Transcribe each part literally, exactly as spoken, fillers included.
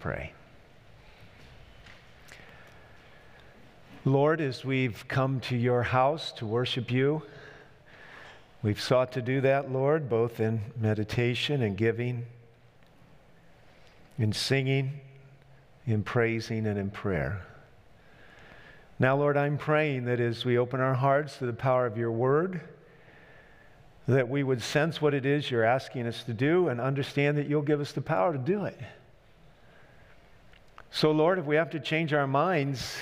pray. Lord, as we've come to your house to worship you, we've sought to do that, Lord, both in meditation and giving, in singing, in praising, and in prayer. Now, Lord, I'm praying that as we open our hearts to the power of your word, that we would sense what it is you're asking us to do and understand that you'll give us the power to do it. So, Lord, if we have to change our minds,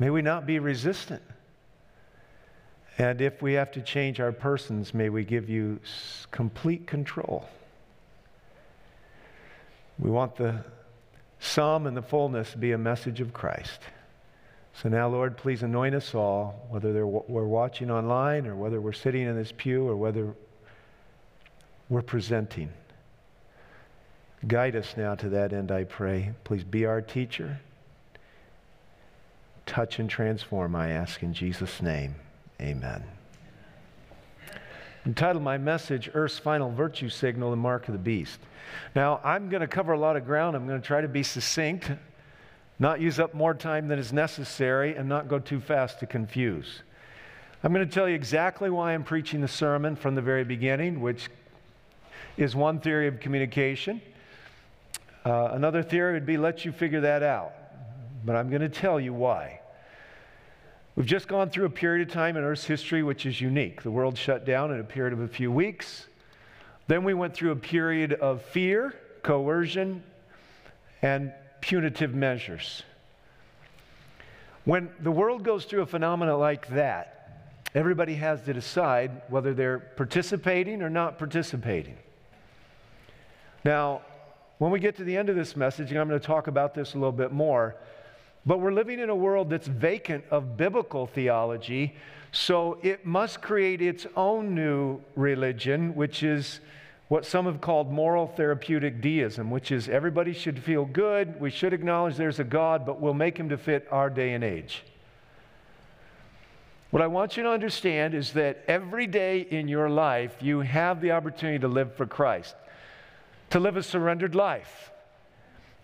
may we not be resistant. And if we have to change our persons, may we give you complete control. We want the sum and the fullness to be a message of Christ. So now, Lord, please anoint us all, whether we're watching online or whether we're sitting in this pew or whether we're presenting. Guide us now to that end, I pray. Please be our teacher. Touch and transform, I ask in Jesus' name. Amen. Entitled my message, Earth's Final Virtue Signal, the Mark of the Beast. Now, I'm going to cover a lot of ground. I'm going to try to be succinct, not use up more time than is necessary, and not go too fast to confuse. I'm going to tell you exactly why I'm preaching the sermon from the very beginning, which is one theory of communication. Uh, another theory would be let you figure that out. But I'm going to tell you why. We've just gone through a period of time in Earth's history which is unique. The world shut down in a period of a few weeks. Then we went through a period of fear, coercion, and punitive measures. When the world goes through a phenomenon like that, everybody has to decide whether they're participating or not participating. Now, when we get to the end of this message, and I'm going to talk about this a little bit more, but we're living in a world that's vacant of biblical theology, so it must create its own new religion, which is what some have called moral therapeutic deism, which is everybody should feel good, we should acknowledge there's a God, but we'll make him to fit our day and age. What I want you to understand is that every day in your life, you have the opportunity to live for Christ, to live a surrendered life.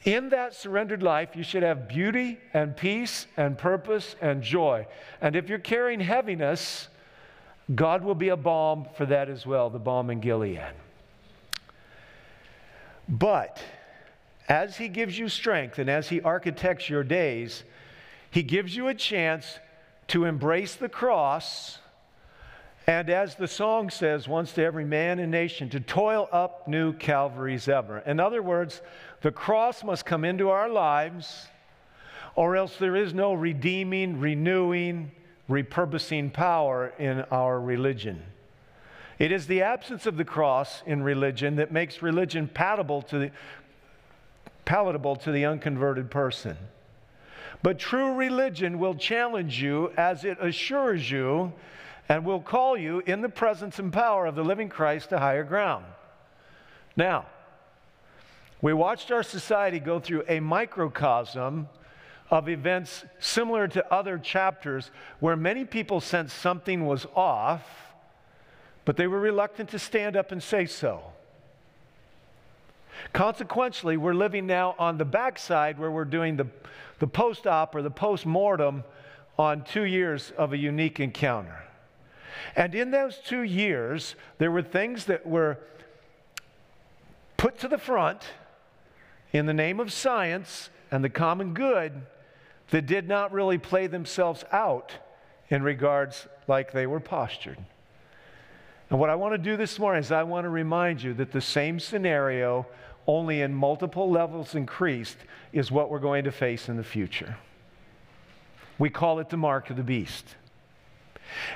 In that surrendered life, you should have beauty and peace and purpose and joy. And if you're carrying heaviness, God will be a balm for that as well, the balm in Gilead. But as he gives you strength and as he architects your days, he gives you a chance to embrace the cross. And as the song says, once to every man and nation, to toil up new Calvary's ever. In other words, the cross must come into our lives, or else there is no redeeming, renewing, repurposing power in our religion. It is the absence of the cross in religion that makes religion palatable to the, palatable to the unconverted person. But true religion will challenge you as it assures you and will call you in the presence and power of the living Christ to higher ground. Now, we watched our society go through a microcosm of events similar to other chapters where many people sensed something was off, but they were reluctant to stand up and say so. Consequently, we're living now on the backside where we're doing the, the post-op or the post-mortem on two years of a unique encounter. And in those two years, there were things that were put to the front in the name of science and the common good that did not really play themselves out in regards like they were postured. And what I want to do this morning is I want to remind you that the same scenario, only in multiple levels increased, is what we're going to face in the future. We call it the mark of the beast.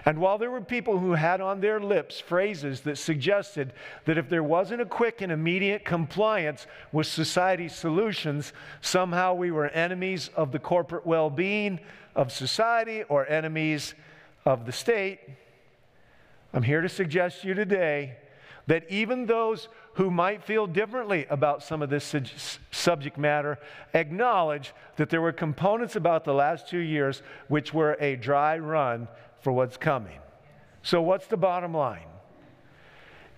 And while there were people who had on their lips phrases that suggested that if there wasn't a quick and immediate compliance with society's solutions, somehow we were enemies of the corporate well-being of society or enemies of the state, I'm here to suggest to you today that even those who might feel differently about some of this su- subject matter acknowledge that there were components about the last two years which were a dry run for what's coming. So what's the bottom line?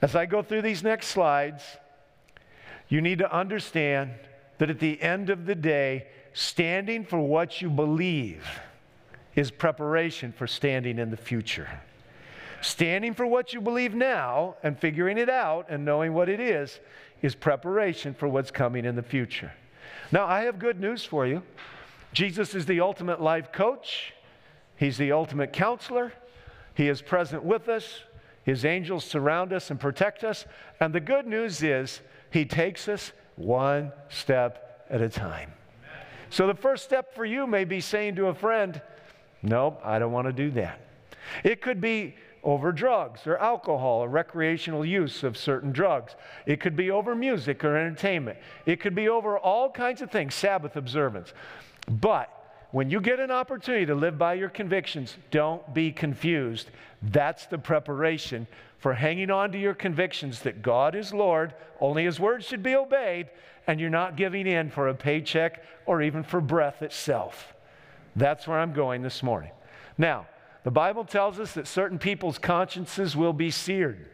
As I go through these next slides, you need to understand that at the end of the day, standing for what you believe is preparation for standing in the future. Standing for what you believe now and figuring it out and knowing what it is is preparation for what's coming in the future. Now, I have good news for you. Jesus is the ultimate life coach. He's the ultimate counselor. He is present with us. His angels surround us and protect us. And the good news is he takes us one step at a time. Amen. So the first step for you may be saying to a friend, "Nope, I don't want to do that." It could be over drugs or alcohol or recreational use of certain drugs. It could be over music or entertainment. It could be over all kinds of things, Sabbath observance. But when you get an opportunity to live by your convictions, don't be confused. That's the preparation for hanging on to your convictions that God is Lord, only His word should be obeyed, and you're not giving in for a paycheck or even for breath itself. That's where I'm going this morning. Now, the Bible tells us that certain people's consciences will be seared.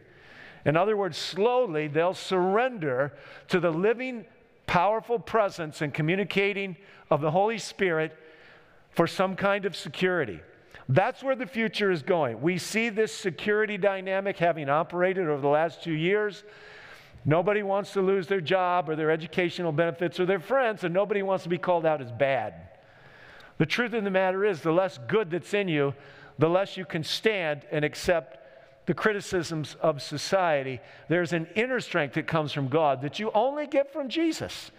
In other words, slowly they'll surrender to the living, powerful presence and communicating of the Holy Spirit for some kind of security. That's where the future is going. We see this security dynamic having operated over the last two years. Nobody wants to lose their job or their educational benefits or their friends, and nobody wants to be called out as bad. The truth of the matter is, the less good that's in you, the less you can stand and accept the criticisms of society. There's an inner strength that comes from God that you only get from Jesus.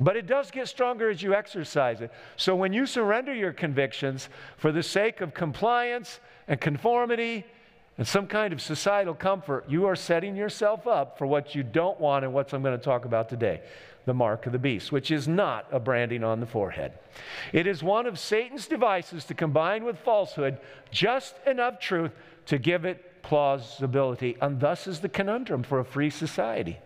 But it does get stronger as you exercise it. So when you surrender your convictions for the sake of compliance and conformity and some kind of societal comfort, you are setting yourself up for what you don't want and what I'm going to talk about today, the mark of the beast, which is not a branding on the forehead. It is one of Satan's devices to combine with falsehood just enough truth to give it plausibility, and thus is the conundrum for a free society.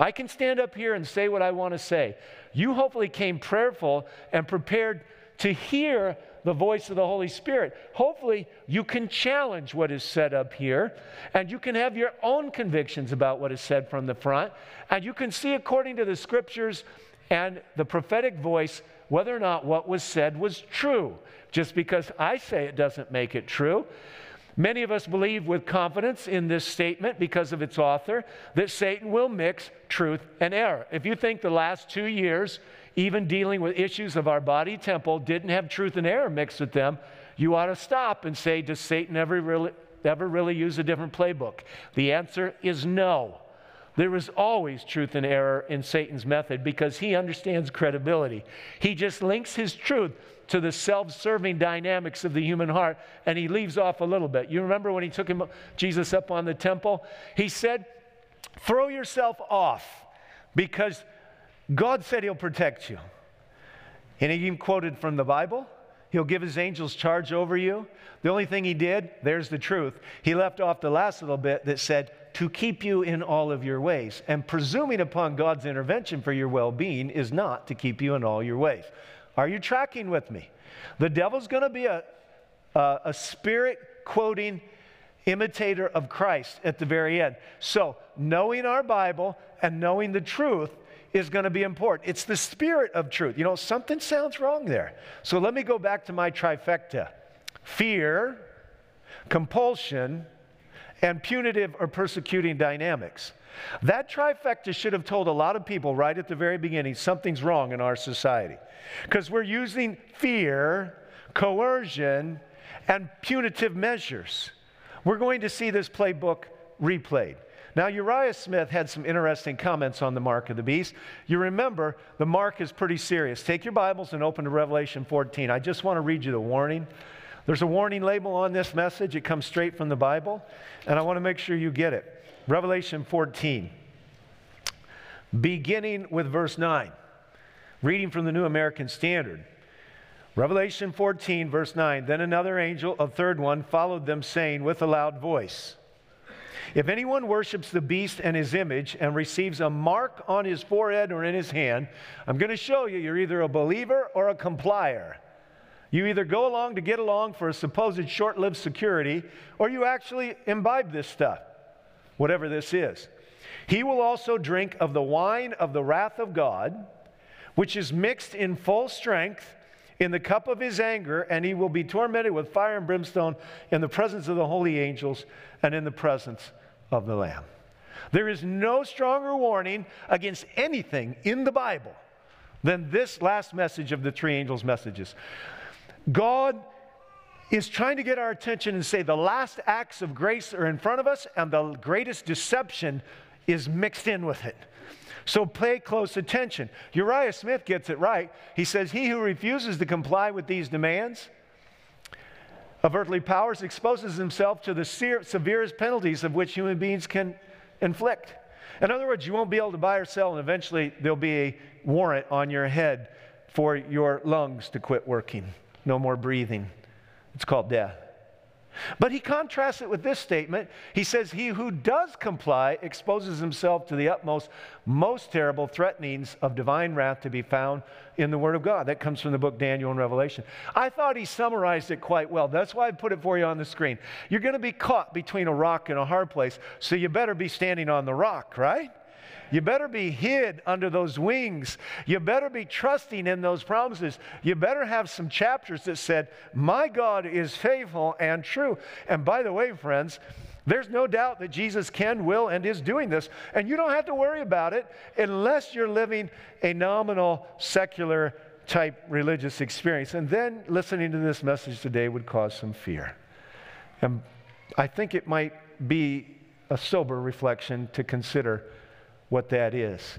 I can stand up here and say what I want to say. You hopefully came prayerful and prepared to hear the voice of the Holy Spirit. Hopefully, you can challenge what is said up here, and you can have your own convictions about what is said from the front, and you can see according to the Scriptures and the prophetic voice whether or not what was said was true. Just because I say it doesn't make it true. Many of us believe with confidence in this statement because of its author that Satan will mix truth and error. If you think the last two years, even dealing with issues of our body temple, didn't have truth and error mixed with them, you ought to stop and say, does Satan ever really, ever really use a different playbook? The answer is no. There is always truth and error in Satan's method because he understands credibility. He just links his truth to the self-serving dynamics of the human heart, and he leaves off a little bit. You remember when he took him, Jesus up on the temple? He said, throw yourself off because God said he'll protect you. And he even quoted from the Bible. He'll give his angels charge over you. The only thing he did, there's the truth. He left off the last little bit that said, to keep you in all of your ways. And presuming upon God's intervention for your well-being is not to keep you in all your ways. Are you tracking with me? The devil's going to be a, a, a spirit-quoting imitator of Christ at the very end. So knowing our Bible and knowing the truth is going to be important. It's the spirit of truth. You know, something sounds wrong there. So let me go back to my trifecta. Fear, compulsion, and punitive or persecuting dynamics. That trifecta should have told a lot of people right at the very beginning something's wrong in our society. Because we're using fear, coercion, and punitive measures. We're going to see this playbook replayed. Now, Uriah Smith had some interesting comments on the mark of the beast. You remember, the mark is pretty serious. Take your Bibles and open to Revelation fourteen. I just want to read you the warning. There's a warning label on this message. It comes straight from the Bible, and I want to make sure you get it. Revelation fourteen, beginning with verse nine, reading from the New American Standard. Revelation fourteen, verse nine, then another angel, a third one, followed them, saying with a loud voice, if anyone worships the beast and his image and receives a mark on his forehead or in his hand, I'm going to show you, you're either a believer or a complier. You either go along to get along for a supposed short-lived security, or you actually imbibe this stuff, whatever this is. He will also drink of the wine of the wrath of God, which is mixed in full strength in the cup of his anger, and he will be tormented with fire and brimstone in the presence of the holy angels and in the presence of the Lamb. There is no stronger warning against anything in the Bible than this last message of the three angels' messages. God is trying to get our attention and say the last acts of grace are in front of us, and the greatest deception is mixed in with it. So pay close attention. Uriah Smith gets it right. He says, he who refuses to comply with these demands of earthly powers exposes himself to the severest penalties of which human beings can inflict. In other words, you won't be able to buy or sell, and eventually there'll be a warrant on your head for your lungs to quit working. No more breathing. It's called death. But he contrasts it with this statement. He says, he who does comply exposes himself to the utmost, most terrible threatenings of divine wrath to be found in the Word of God. That comes from the book Daniel and Revelation. I thought he summarized it quite well. That's why I put it for you on the screen. You're going to be caught between a rock and a hard place, so you better be standing on the rock, right? You better be hid under those wings. You better be trusting in those promises. You better have some chapters that said, my God is faithful and true. And by the way, friends, there's no doubt that Jesus can, will, and is doing this. And you don't have to worry about it unless you're living a nominal, secular type religious experience. And then listening to this message today would cause some fear. And I think it might be a sober reflection to consider what that is.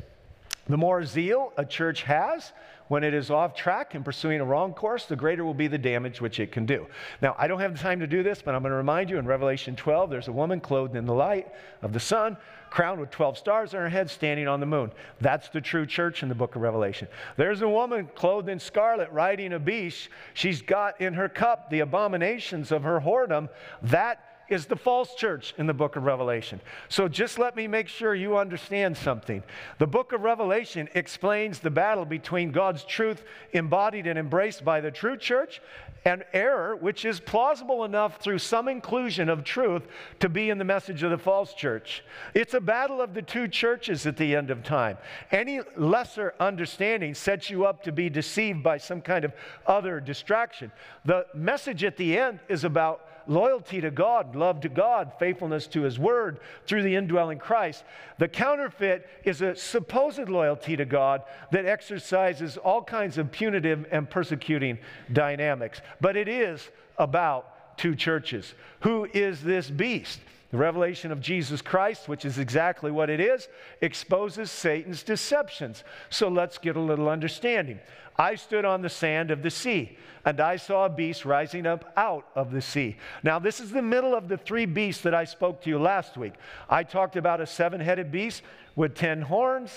The more zeal a church has when it is off track and pursuing a wrong course, the greater will be the damage which it can do. Now, I don't have the time to do this, but I'm going to remind you in Revelation twelve, there's a woman clothed in the light of the sun, crowned with twelve stars on her head, standing on the moon. That's the true church in the book of Revelation. There's a woman clothed in scarlet riding a beast. She's got in her cup the abominations of her whoredom. That is the false church in the book of Revelation. So just let me make sure you understand something. The book of Revelation explains the battle between God's truth embodied and embraced by the true church and error, which is plausible enough through some inclusion of truth to be in the message of the false church. It's a battle of the two churches at the end of time. Any lesser understanding sets you up to be deceived by some kind of other distraction. The message at the end is about loyalty to God, love to God, faithfulness to His Word through the indwelling Christ. The counterfeit is a supposed loyalty to God that exercises all kinds of punitive and persecuting dynamics. But it is about two churches. Who is this beast? The revelation of Jesus Christ, which is exactly what it is, exposes Satan's deceptions. So let's get a little understanding. I stood on the sand of the sea, and I saw a beast rising up out of the sea. Now, this is the middle of the three beasts that I spoke to you last week. I talked about a seven-headed beast with ten horns,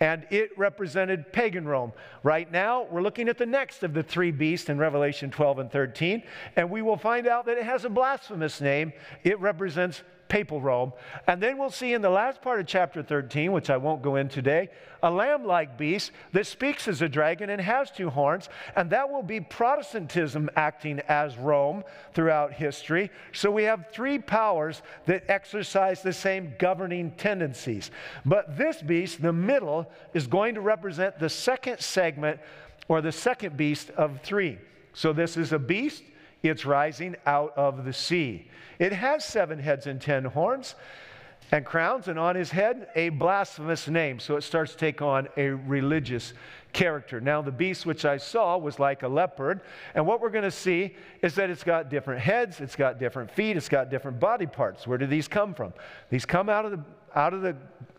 and it represented pagan Rome. Right now, we're looking at the next of the three beasts in Revelation twelve and thirteen, and we will find out that it has a blasphemous name. It represents papal Rome. And then we'll see in the last part of chapter thirteen, which I won't go in today, a lamb-like beast that speaks as a dragon and has two horns, and that will be Protestantism acting as Rome throughout history. So we have three powers that exercise the same governing tendencies. But this beast, the middle, is going to represent the second segment or the second beast of three. So this is a beast. It's rising out of the sea. It has seven heads and ten horns and crowns, and on his head a blasphemous name. So it starts to take on a religious character. Now, the beast which I saw was like a leopard, and what we're going to see is that it's got different heads, it's got different feet, it's got different body parts. Where do these come from? These come out of the, out of the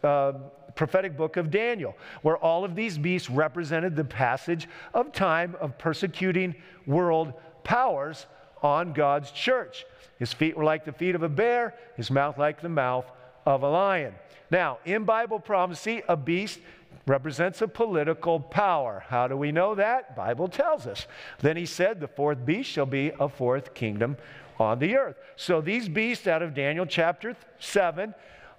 uh, prophetic book of Daniel, where all of these beasts represented the passage of time of persecuting world powers on God's church. His feet were like the feet of a bear, his mouth like the mouth of a lion. Now, in Bible prophecy, a beast represents a political power. How do we know that? Bible tells us. Then he said, the fourth beast shall be a fourth kingdom on the earth. So these beasts out of Daniel chapter seven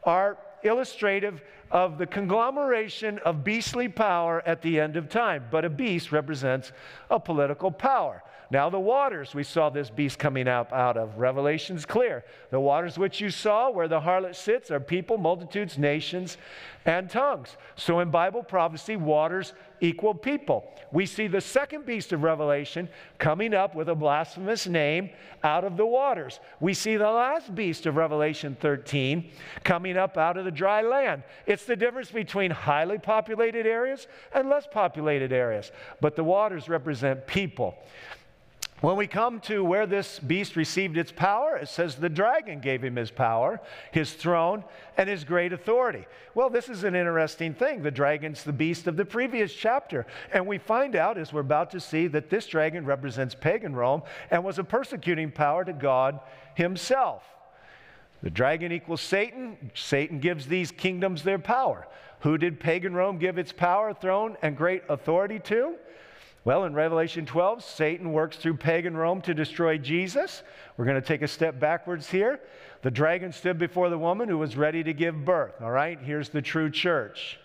are illustrative of the conglomeration of beastly power at the end of time. But a beast represents a political power. Now the waters, we saw this beast coming up out of. Revelation's clear. The waters which you saw where the harlot sits are people, multitudes, nations, and tongues. So in Bible prophecy, waters equal people. We see the second beast of Revelation coming up with a blasphemous name out of the waters. We see the last beast of Revelation thirteen coming up out of the dry land. It's the difference between highly populated areas and less populated areas. But the waters represent people. When we come to where this beast received its power, it says the dragon gave him his power, his throne, and his great authority. Well, this is an interesting thing. The dragon's the beast of the previous chapter. And we find out, as we're about to see, that this dragon represents pagan Rome and was a persecuting power to God himself. The dragon equals Satan. Satan gives these kingdoms their power. Who did pagan Rome give its power, throne, and great authority to? Well, in Revelation twelve, Satan works through pagan Rome to destroy Jesus. We're going to take a step backwards here. The dragon stood before the woman who was ready to give birth. All right, here's the true church.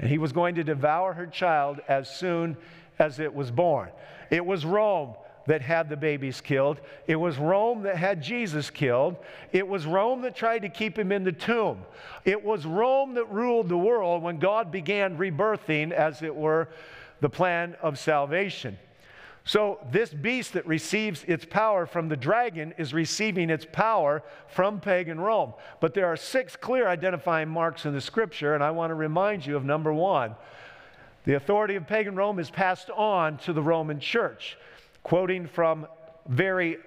And he was going to devour her child as soon as it was born. It was Rome that had the babies killed. It was Rome that had Jesus killed. It was Rome that tried to keep him in the tomb. It was Rome that ruled the world when God began rebirthing, as it were, the plan of salvation. So this beast that receives its power from the dragon is receiving its power from pagan Rome. But there are six clear identifying marks in the Scripture, and I want to remind you of number one. The authority of pagan Rome is passed on to the Roman church. Quoting from very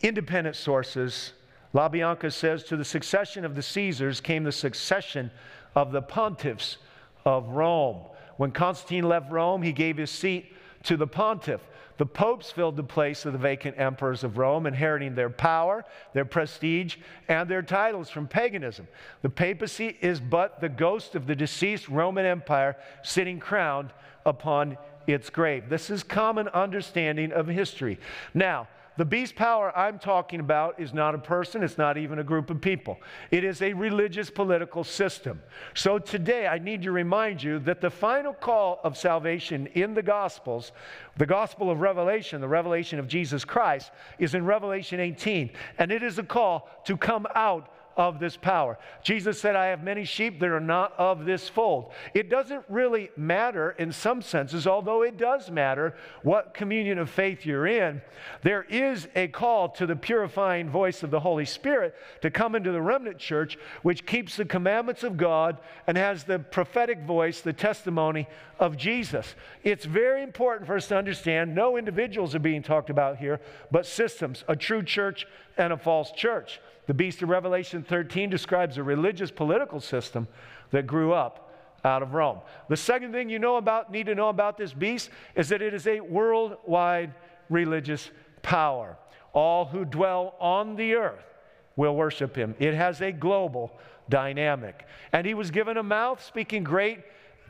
independent sources, Labianca says, to the succession of the Caesars came the succession of the pontiffs of Rome. When Constantine left Rome, he gave his seat to the pontiff. The popes filled the place of the vacant emperors of Rome, inheriting their power, their prestige, and their titles from paganism. The papacy is but the ghost of the deceased Roman Empire sitting crowned upon its grave. This is common understanding of history. Now, the beast power I'm talking about is not a person. It's not even a group of people. It is a religious political system. So today I need to remind you that the final call of salvation in the Gospels, the Gospel of Revelation, the revelation of Jesus Christ, is in Revelation eighteen. And it is a call to come out of this power. Jesus said, I have many sheep that are not of this fold. It doesn't really matter in some senses, although it does matter what communion of faith you're in. There is a call to the purifying voice of the Holy Spirit to come into the remnant church, which keeps the commandments of God and has the prophetic voice, the testimony of Jesus. It's very important for us to understand no individuals are being talked about here, but systems, a true church and a false church. The beast of Revelation thirteen describes a religious political system that grew up out of Rome. The second thing you know about, need to know about this beast is that it is a worldwide religious power. All who dwell on the earth will worship him. It has a global dynamic. And he was given a mouth speaking great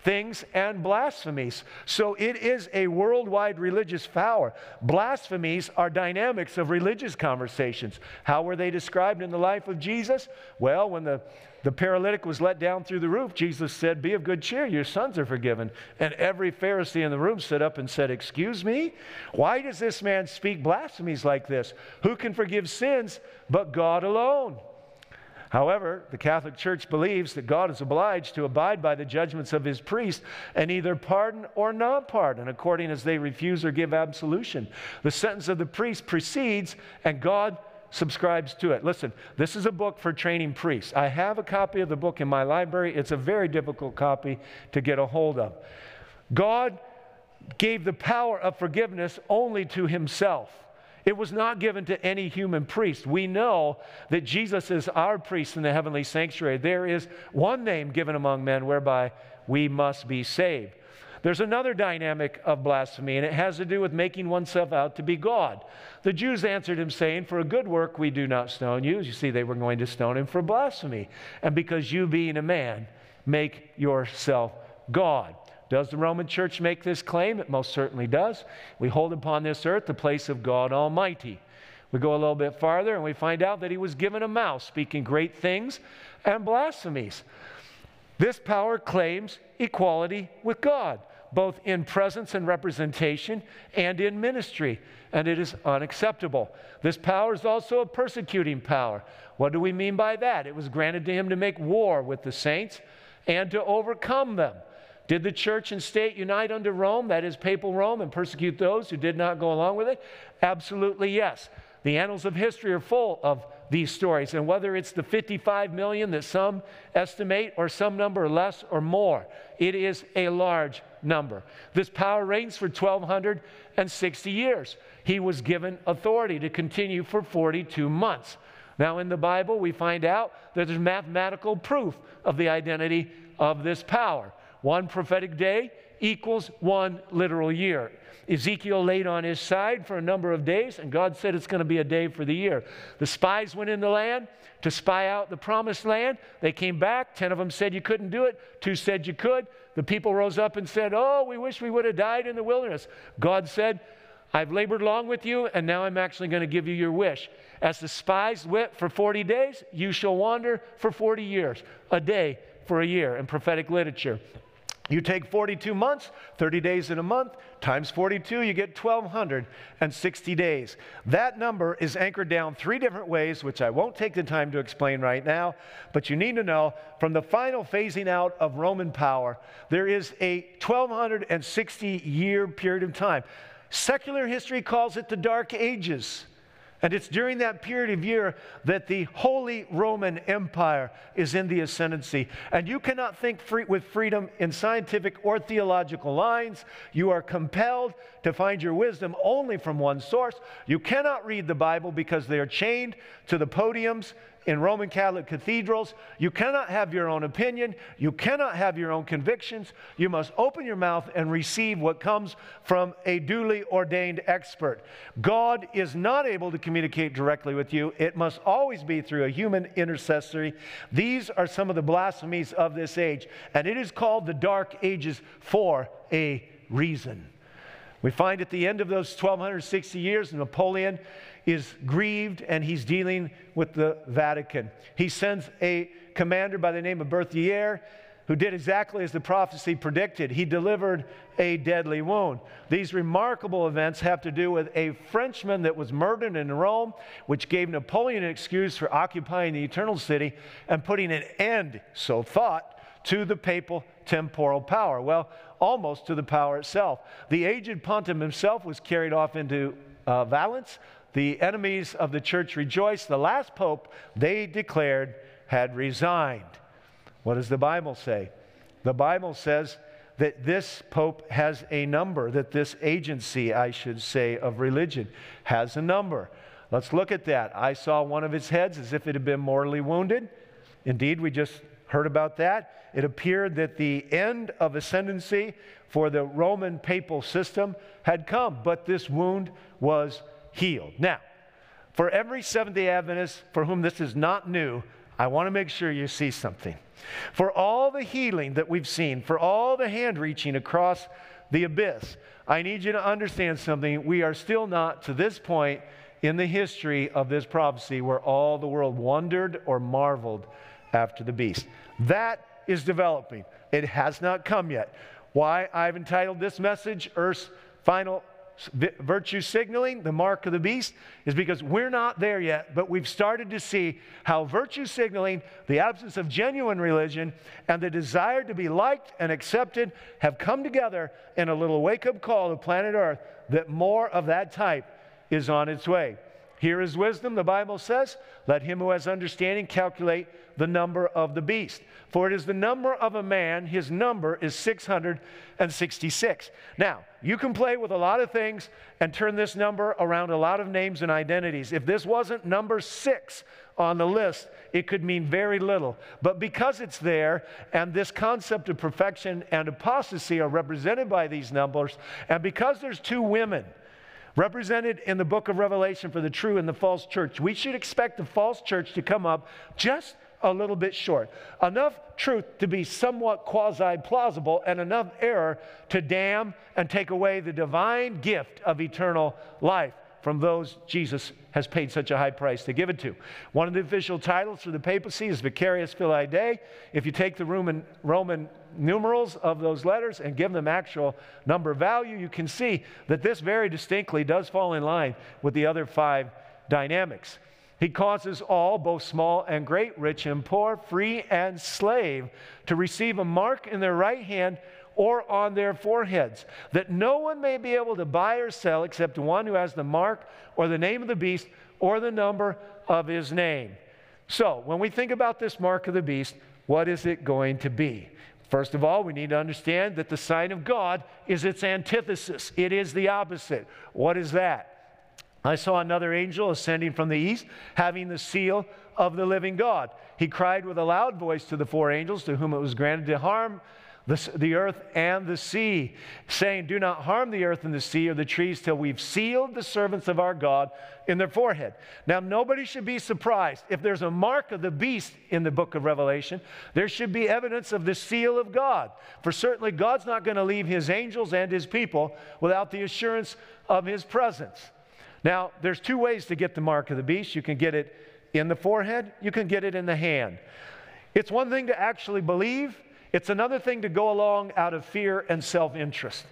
things and blasphemies. So it is a worldwide religious power. Blasphemies are dynamics of religious conversations. How were they described in the life of Jesus? Well, when the, the paralytic was let down through the roof, Jesus said, be of good cheer, your sins are forgiven. And every Pharisee in the room stood up and said, excuse me? Why does this man speak blasphemies like this? Who can forgive sins but God alone? However, the Catholic Church believes that God is obliged to abide by the judgments of his priests and either pardon or not pardon, according as they refuse or give absolution. The sentence of the priest precedes, and God subscribes to it. Listen, this is a book for training priests. I have a copy of the book in my library. It's a very difficult copy to get a hold of. God gave the power of forgiveness only to himself. It was not given to any human priest. We know that Jesus is our priest in the heavenly sanctuary. There is one name given among men whereby we must be saved. There's another dynamic of blasphemy, and it has to do with making oneself out to be God. The Jews answered him, saying, for a good work we do not stone you. You see, they were going to stone him for blasphemy. And because you, being a man, make yourself God. Does the Roman Church make this claim? It most certainly does. We hold upon this earth the place of God Almighty. We go a little bit farther and we find out that he was given a mouth speaking great things and blasphemies. This power claims equality with God, both in presence and representation and in ministry, and it is unacceptable. This power is also a persecuting power. What do we mean by that? It was granted to him to make war with the saints and to overcome them. Did the church and state unite under Rome, that is papal Rome, and persecute those who did not go along with it? Absolutely yes. The annals of history are full of these stories, and whether it's the fifty-five million that some estimate or some number less or more, it is a large number. This power reigns for twelve hundred sixty years. He was given authority to continue for forty-two months. Now in the Bible, we find out that there's mathematical proof of the identity of this power. One prophetic day equals one literal year. Ezekiel laid on his side for a number of days, and God said it's going to be a day for the year. The spies went in the land to spy out the promised land. They came back. Ten of them said you couldn't do it. Two said you could. The people rose up and said, oh, we wish we would have died in the wilderness. God said, I've labored long with you, and now I'm actually going to give you your wish. As the spies went for forty days, you shall wander for forty years, a day for a year in prophetic literature. You take forty-two months, thirty days in a month, times forty-two, you get twelve hundred sixty days. That number is anchored down three different ways, which I won't take the time to explain right now, but you need to know from the final phasing out of Roman power, there is a twelve hundred sixty year period of time. Secular history calls it the Dark Ages. And it's during that period of year that the Holy Roman Empire is in the ascendancy. And you cannot think free, with freedom in scientific or theological lines. You are compelled to find your wisdom only from one source. You cannot read the Bible because they are chained to the podiums in Roman Catholic cathedrals. You cannot have your own opinion. You cannot have your own convictions. You must open your mouth and receive what comes from a duly ordained expert. God is not able to communicate directly with you. It must always be through a human intercessory. These are some of the blasphemies of this age, and it is called the Dark Ages for a reason. We find at the end of those twelve hundred sixty years, Napoleon is grieved and he's dealing with the Vatican. He sends a commander by the name of Berthier, who did exactly as the prophecy predicted. He delivered a deadly wound. These remarkable events have to do with a Frenchman that was murdered in Rome, which gave Napoleon an excuse for occupying the Eternal City and putting an end, so thought, to the papal temporal power. Well, almost to the power itself. The aged Pontiff himself was carried off into uh, Valence. The enemies of the church rejoiced. The last pope, they declared, had resigned. What does the Bible say? The Bible says that this pope has a number, that this agency, I should say, of religion has a number. Let's look at that. I saw one of his heads as if it had been mortally wounded. Indeed, we just heard about that. It appeared that the end of ascendancy for the Roman papal system had come, but this wound was healed. Now, for every Seventh-day Adventist for whom this is not new, I want to make sure you see something. For all the healing that we've seen, for all the hand-reaching across the abyss, I need you to understand something. We are still not, to this point in the history of this prophecy, where all the world wondered or marveled after the beast. That is developing. It has not come yet. Why I've entitled this message, Earth's Final Virtue Signaling, the Mark of the Beast, is because we're not there yet, but we've started to see how virtue signaling, the absence of genuine religion, and the desire to be liked and accepted have come together in a little wake-up call to planet Earth that more of that type is on its way. Here is wisdom, the Bible says, let him who has understanding calculate the number of the beast. For it is the number of a man, his number is six hundred sixty-six. Now, you can play with a lot of things and turn this number around a lot of names and identities. If this wasn't number six on the list, it could mean very little. But because it's there, and this concept of perfection and apostasy are represented by these numbers, and because there's two women represented in the book of Revelation for the true and the false church, we should expect the false church to come up just a little bit short. Enough truth to be somewhat quasi-plausible and enough error to damn and take away the divine gift of eternal life from those Jesus has paid such a high price to give it to. One of the official titles for the papacy is Vicarious Filii Dei. If you take the Roman, Roman numerals of those letters and give them actual number value, you can see that this very distinctly does fall in line with the other five dynamics. He causes all, both small and great, rich and poor, free and slave, to receive a mark in their right hand or on their foreheads, that no one may be able to buy or sell except one who has the mark or the name of the beast or the number of his name. So, when we think about this mark of the beast, what is it going to be? First of all, we need to understand that the sign of God is its antithesis. It is the opposite. What is that? I saw another angel ascending from the east, having the seal of the living God. He cried with a loud voice to the four angels to whom it was granted to harm The, the earth and the sea, saying, do not harm the earth and the sea or the trees till we've sealed the servants of our God in their forehead. Now, nobody should be surprised. If there's a mark of the beast in the book of Revelation, there should be evidence of the seal of God. For certainly God's not going to leave his angels and his people without the assurance of his presence. Now, there's two ways to get the mark of the beast. You can get it in the forehead. You can get it in the hand. It's one thing to actually believe. It's another thing to go along out of fear and self-interest.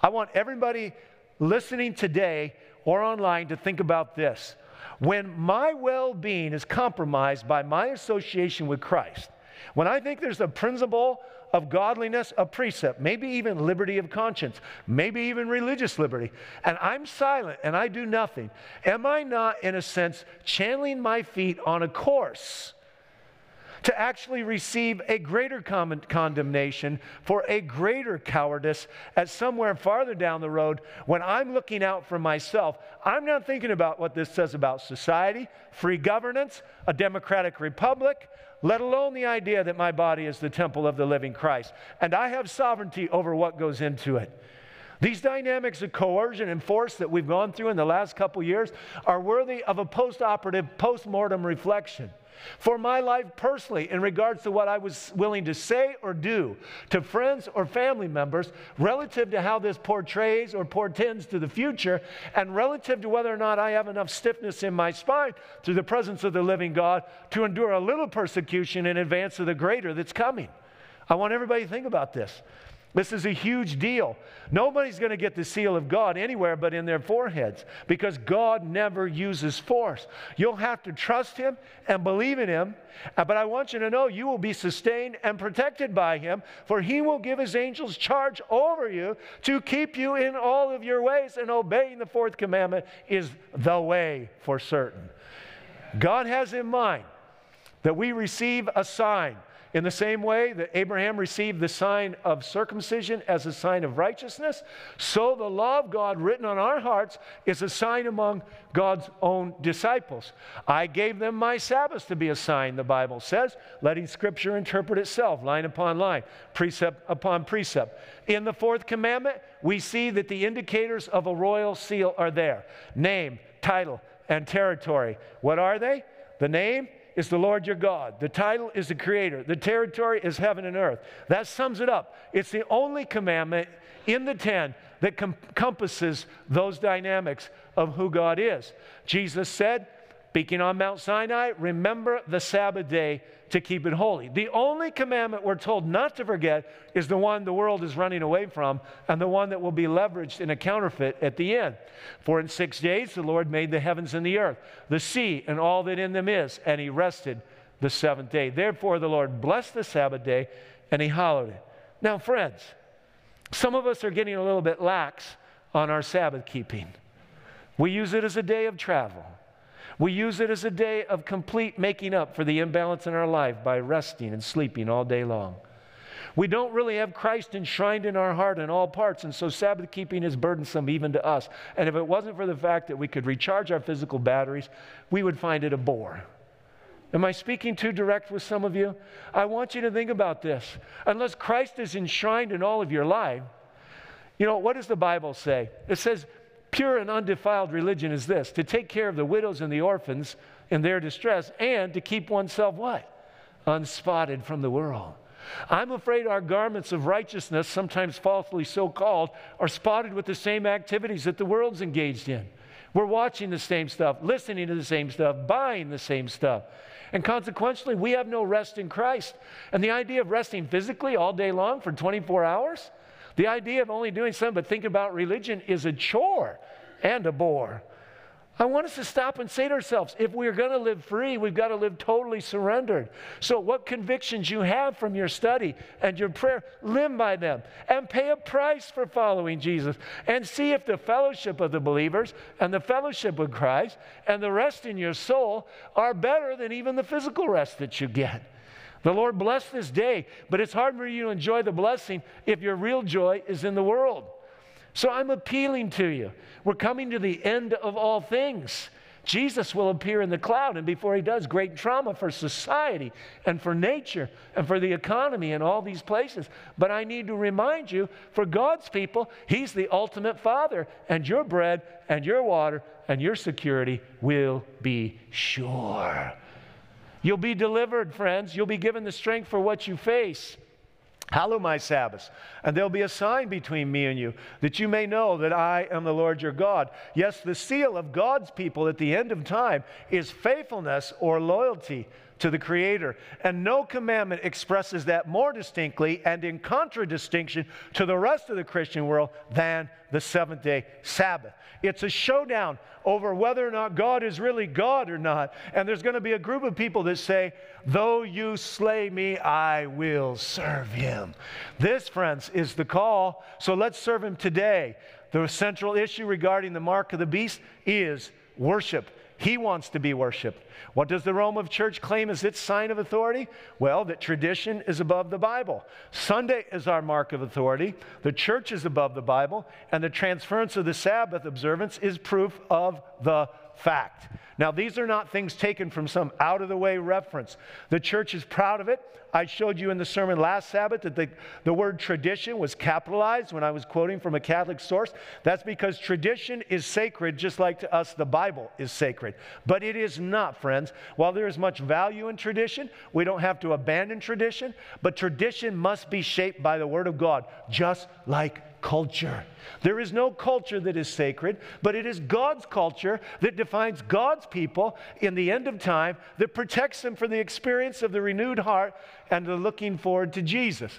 I want everybody listening today or online to think about this. When my well-being is compromised by my association with Christ, when I think there's a principle of godliness, a precept, maybe even liberty of conscience, maybe even religious liberty, and I'm silent and I do nothing, am I not, in a sense, channeling my feet on a course to actually receive a greater condemnation for a greater cowardice as somewhere farther down the road when I'm looking out for myself? I'm not thinking about what this says about society, free governance, a democratic republic, let alone the idea that my body is the temple of the living Christ, and I have sovereignty over what goes into it. These dynamics of coercion and force that we've gone through in the last couple years are worthy of a post-operative, post-mortem reflection. For my life personally, in regards to what I was willing to say or do to friends or family members, relative to how this portrays or portends to the future, and relative to whether or not I have enough stiffness in my spine through the presence of the living God to endure a little persecution in advance of the greater that's coming. I want everybody to think about this. This is a huge deal. Nobody's going to get the seal of God anywhere but in their foreheads, because God never uses force. You'll have to trust him and believe in him, but I want you to know you will be sustained and protected by him, for he will give his angels charge over you to keep you in all of your ways, and obeying the fourth commandment is the way for certain. God has in mind that we receive a sign. In the same way that Abraham received the sign of circumcision as a sign of righteousness, so the law of God written on our hearts is a sign among God's own disciples. I gave them my Sabbath to be a sign, the Bible says, letting Scripture interpret itself line upon line, precept upon precept. In the fourth commandment, we see that the indicators of a royal seal are there: name, title, and territory. What are they? The name is the Lord your God. The title is the Creator. The territory is heaven and earth. That sums it up. It's the only commandment in the ten that encompasses those dynamics of who God is. Jesus said, speaking on Mount Sinai, remember the Sabbath day to keep it holy. The only commandment we're told not to forget is the one the world is running away from, and the one that will be leveraged in a counterfeit at the end. For in six days the Lord made the heavens and the earth, the sea and all that in them is, and he rested the seventh day. Therefore the Lord blessed the Sabbath day, and he hallowed it. Now friends, some of us are getting a little bit lax on our Sabbath keeping. We use it as a day of travel. We use it as a day of complete making up for the imbalance in our life by resting and sleeping all day long. We don't really have Christ enshrined in our heart in all parts, and so Sabbath keeping is burdensome even to us. And if it wasn't for the fact that we could recharge our physical batteries, we would find it a bore. Am I speaking too direct with some of you? I want you to think about this. Unless Christ is enshrined in all of your life, you know, what does the Bible say? It says, pure and undefiled religion is this: to take care of the widows and the orphans in their distress, and to keep oneself what? Unspotted from the world. I'm afraid our garments of righteousness, sometimes falsely so called, are spotted with the same activities that the world's engaged in. We're watching the same stuff, listening to the same stuff, buying the same stuff. And consequently, we have no rest in Christ. And the idea of resting physically all day long for twenty-four hours, the idea of only doing something but thinking about religion is a chore and a bore. I want us to stop and say to ourselves, if we're going to live free, we've got to live totally surrendered. So what convictions you have from your study and your prayer, live by them and pay a price for following Jesus and see if the fellowship of the believers and the fellowship with Christ and the rest in your soul are better than even the physical rest that you get. The Lord bless this day, but it's hard for you to enjoy the blessing if your real joy is in the world. So I'm appealing to you. We're coming to the end of all things. Jesus will appear in the cloud, and before he does, great trauma for society and for nature and for the economy and all these places. But I need to remind you, for God's people, he's the ultimate Father, and your bread and your water and your security will be sure. You'll be delivered, friends. You'll be given the strength for what you face. Hallow my Sabbaths, and there'll be a sign between me and you, that you may know that I am the Lord your God. Yes, the seal of God's people at the end of time is faithfulness or loyalty to the Creator. And no commandment expresses that more distinctly and in contradistinction to the rest of the Christian world than the seventh-day Sabbath. It's a showdown over whether or not God is really God or not. And there's going to be a group of people that say, though you slay me, I will serve him. This, friends, is the call. So let's serve him today. The central issue regarding the mark of the beast is worship. He wants to be worshiped. What does the Roman Church claim as its sign of authority? Well, that tradition is above the Bible. Sunday is our mark of authority. The church is above the Bible. And the transference of the Sabbath observance is proof of the fact. Now, these are not things taken from some out-of-the-way reference. The church is proud of it. I showed you in the sermon last Sabbath that the, the word tradition was capitalized when I was quoting from a Catholic source. That's because tradition is sacred, just like to us the Bible is sacred. But it is not, friends. While there is much value in tradition, we don't have to abandon tradition, but tradition must be shaped by the Word of God, just like culture. There is no culture that is sacred, but it is God's culture that defines God's people in the end of time, that protects them from the experience of the renewed heart and the looking forward to Jesus.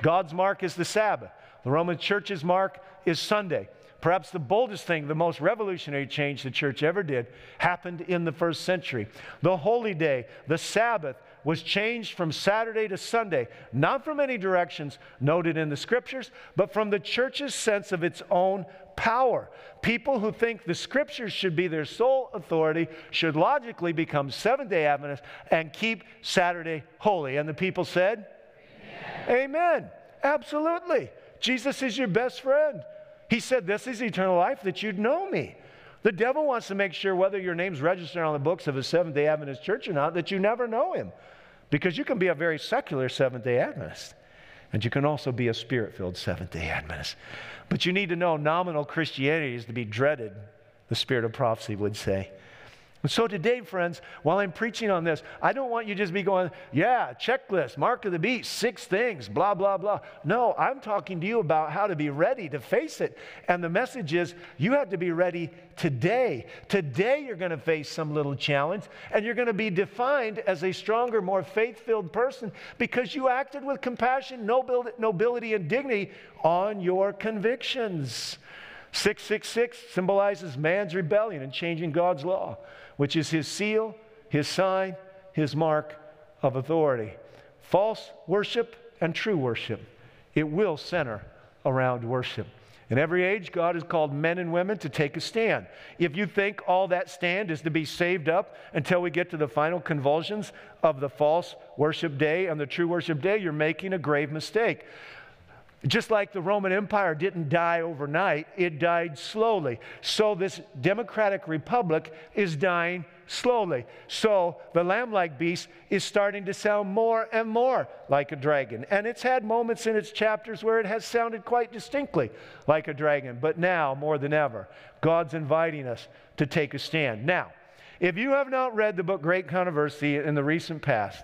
God's mark is the Sabbath. The Roman Church's mark is Sunday. Perhaps the boldest thing, the most revolutionary change the church ever did, happened in the first century. The holy day, the Sabbath, was changed from Saturday to Sunday, not from any directions noted in the Scriptures, but from the church's sense of its own power. People who think the Scriptures should be their sole authority should logically become Seventh-day Adventists and keep Saturday holy. And the people said, Amen. Amen. Absolutely. Jesus is your best friend. He said, this is eternal life, that you'd know me. The devil wants to make sure whether your name's registered on the books of a Seventh-day Adventist church or not, that you never know him. Because you can be a very secular Seventh-day Adventist. And you can also be a Spirit-filled Seventh-day Adventist. But you need to know nominal Christianity is to be dreaded, the spirit of prophecy would say. And so today, friends, while I'm preaching on this, I don't want you to just be going, yeah, checklist, mark of the beast, six things, blah, blah, blah. No, I'm talking to you about how to be ready to face it. And the message is, you have to be ready today. Today you're going to face some little challenge, and you're going to be defined as a stronger, more faith-filled person because you acted with compassion, nobility, and dignity on your convictions. six six six symbolizes man's rebellion and changing God's law, which is his seal, his sign, his mark of authority. False worship and true worship. It will center around worship. In every age, God has called men and women to take a stand. If you think all that stand is to be saved up until we get to the final convulsions of the false worship day and the true worship day, you're making a grave mistake. Just like the Roman Empire didn't die overnight, it died slowly. So this democratic republic is dying slowly. So the lamb-like beast is starting to sound more and more like a dragon. And it's had moments in its chapters where it has sounded quite distinctly like a dragon. But now, more than ever, God's inviting us to take a stand. Now, if you have not read the book Great Controversy in the recent past,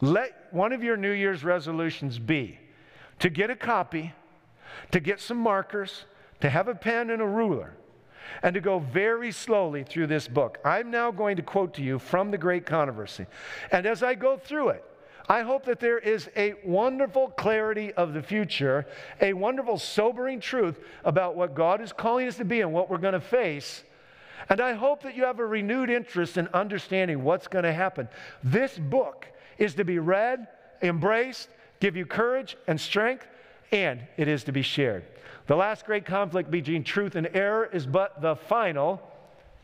let one of your New Year's resolutions be to get a copy, to get some markers, to have a pen and a ruler, and to go very slowly through this book. I'm now going to quote to you from the Great Controversy. And as I go through it, I hope that there is a wonderful clarity of the future, a wonderful sobering truth about what God is calling us to be and what we're going to face. And I hope that you have a renewed interest in understanding what's going to happen. This book is to be read, embraced, give you courage and strength, and it is to be shared. The last great conflict between truth and error is but the final.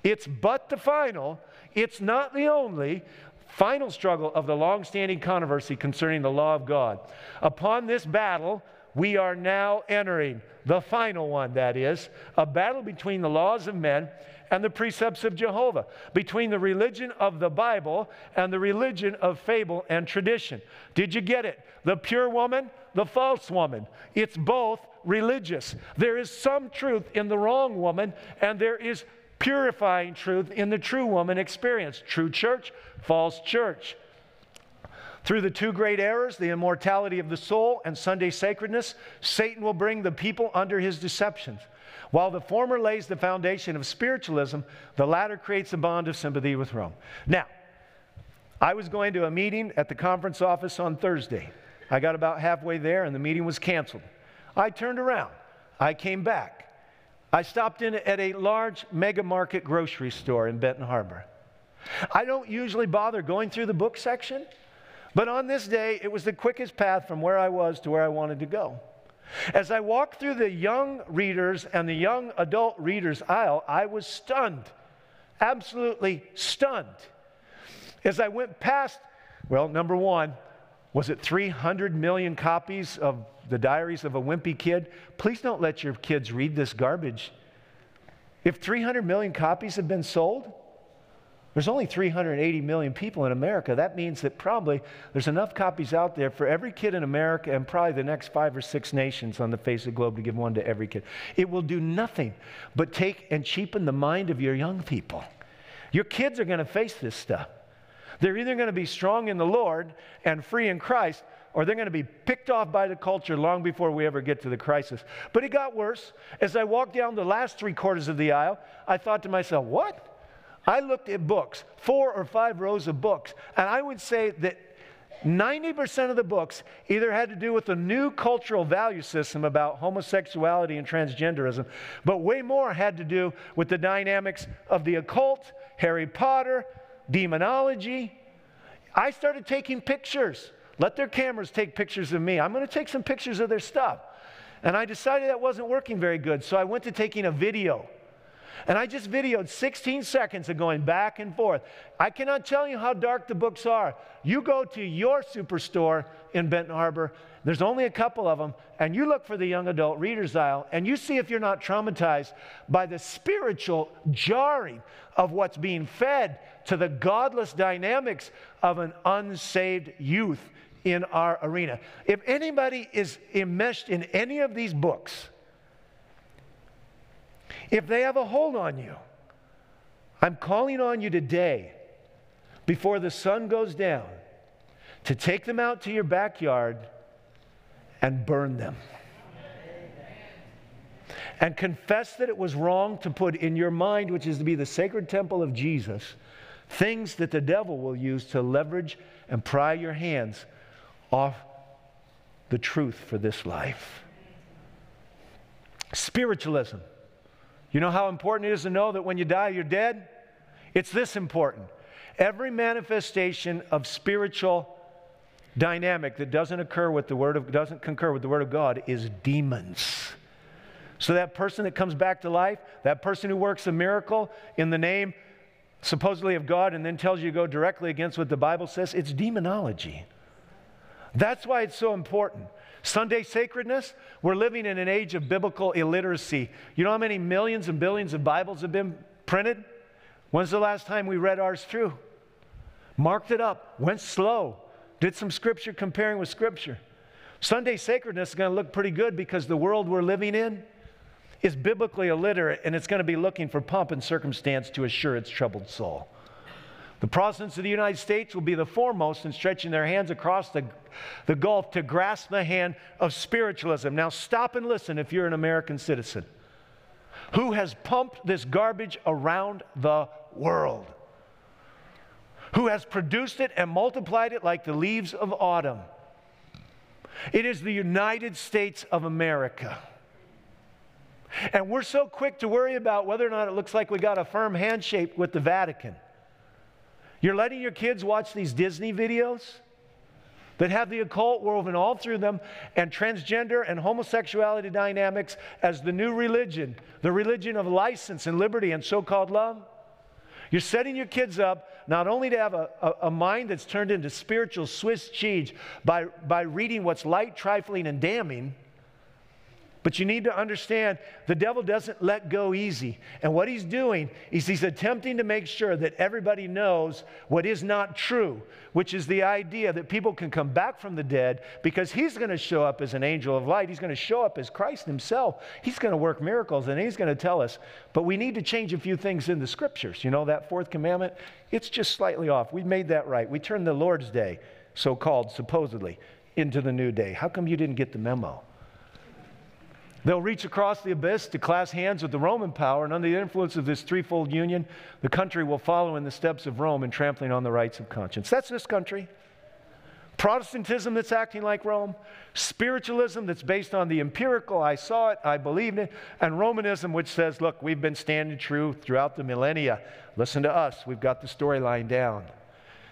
It's but the final. It's not the only final struggle of the long-standing controversy concerning the law of God. Upon this battle, we are now entering the final one, that is, a battle between the laws of men and the precepts of Jehovah, between the religion of the Bible and the religion of fable and tradition. Did you get it? The pure woman, the false woman. It's both religious. There is some truth in the wrong woman, and there is purifying truth in the true woman experience. True church, false church. Through the two great errors, the immortality of the soul and Sunday sacredness, Satan will bring the people under his deceptions. While the former lays the foundation of spiritualism, the latter creates a bond of sympathy with Rome. Now, I was going to a meeting at the conference office on Thursday. I got about halfway there and the meeting was canceled. I turned around. I came back. I stopped in at a large mega market grocery store in Benton Harbor. I don't usually bother going through the book section, but on this day, it was the quickest path from where I was to where I wanted to go. As I walked through the young readers and the young adult readers aisle, I was stunned, absolutely stunned. As I went past, well, number one, was it three hundred million copies of The Diaries of a Wimpy Kid? Please don't let your kids read this garbage. If three hundred million copies have been sold, there's only three hundred eighty million people in America. That means that probably there's enough copies out there for every kid in America and probably the next five or six nations on the face of the globe to give one to every kid. It will do nothing but take and cheapen the mind of your young people. Your kids are going to face this stuff. They're either going to be strong in the Lord and free in Christ, or they're going to be picked off by the culture long before we ever get to the crisis. But it got worse. As I walked down the last three quarters of the aisle, I thought to myself, what? I looked at books, four or five rows of books, and I would say that ninety percent of the books either had to do with a new cultural value system about homosexuality and transgenderism, but way more had to do with the dynamics of the occult, Harry Potter, demonology. I started taking pictures. Let their cameras take pictures of me. I'm going to take some pictures of their stuff. And I decided that wasn't working very good, so I went to taking a video. And I just videoed sixteen seconds of going back and forth. I cannot tell you how dark the books are. You go to your superstore in Benton Harbor, there's only a couple of them, and you look for the young adult reader's aisle, and you see if you're not traumatized by the spiritual jarring of what's being fed to the godless dynamics of an unsaved youth in our arena. If anybody is enmeshed in any of these books, if they have a hold on you, I'm calling on you today, before the sun goes down, to take them out to your backyard and burn them. And confess that it was wrong to put in your mind, which is to be the sacred temple of Jesus, things that the devil will use to leverage and pry your hands off the truth for this life. Spiritualism. You know how important it is to know that when you die, you're dead? It's this important. Every manifestation of spiritual dynamic that doesn't occur with the word of, doesn't concur with the Word of God is demons. So that person that comes back to life, that person who works a miracle in the name supposedly of God and then tells you to go directly against what the Bible says, it's demonology. That's why it's so important. Sunday sacredness, we're living in an age of biblical illiteracy. You know how many millions and billions of Bibles have been printed? When's the last time we read ours through? Marked it up, went slow, did some scripture comparing with scripture. Sunday sacredness is going to look pretty good because the world we're living in is biblically illiterate and it's going to be looking for pomp and circumstance to assure its troubled soul. The Protestants of the United States will be the foremost in stretching their hands across the, the gulf to grasp the hand of spiritualism. Now stop and listen if you're an American citizen. who has pumped this garbage around the world, who has produced it and multiplied it like the leaves of autumn. It is the United States of America. And we're so quick to worry about whether or not it looks like we got a firm handshake with the Vatican. You're letting your kids watch these Disney videos that have the occult woven all through them, and transgender and homosexuality dynamics as the new religion, the religion of license and liberty and so-called love. You're setting your kids up not only to have a, a, a mind that's turned into spiritual Swiss cheese by, by reading what's light, trifling, and damning, but you need to understand the devil doesn't let go easy. And what he's doing is he's attempting to make sure that everybody knows what is not true, which is the idea that people can come back from the dead, because he's going to show up as an angel of light. He's going to show up as Christ himself. He's going to work miracles, and he's going to tell us, but we need to change a few things in the scriptures. You know, that fourth commandment, it's just slightly off. We made that right. We turned the Lord's Day, so-called, supposedly, into the new day. How come you didn't get the memo? They'll reach across the abyss to clasp hands with the Roman power, and under the influence of this threefold union, the country will follow in the steps of Rome in trampling on the rights of conscience. That's this country. Protestantism that's acting like Rome, spiritualism that's based on the empirical, I saw it, I believed it, and Romanism which says, look, we've been standing true throughout the millennia. Listen to us, we've got the storyline down.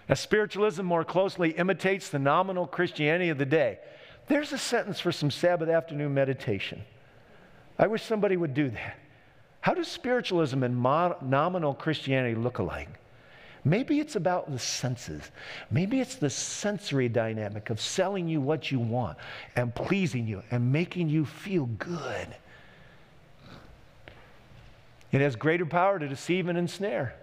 Now, spiritualism more closely imitates the nominal Christianity of the day. There's a sentence for some Sabbath afternoon meditation. I wish somebody would do that. How does spiritualism and nominal Christianity look alike? Maybe it's about the senses. Maybe it's the sensory dynamic of selling you what you want and pleasing you and making you feel good. It has greater power to deceive and ensnare.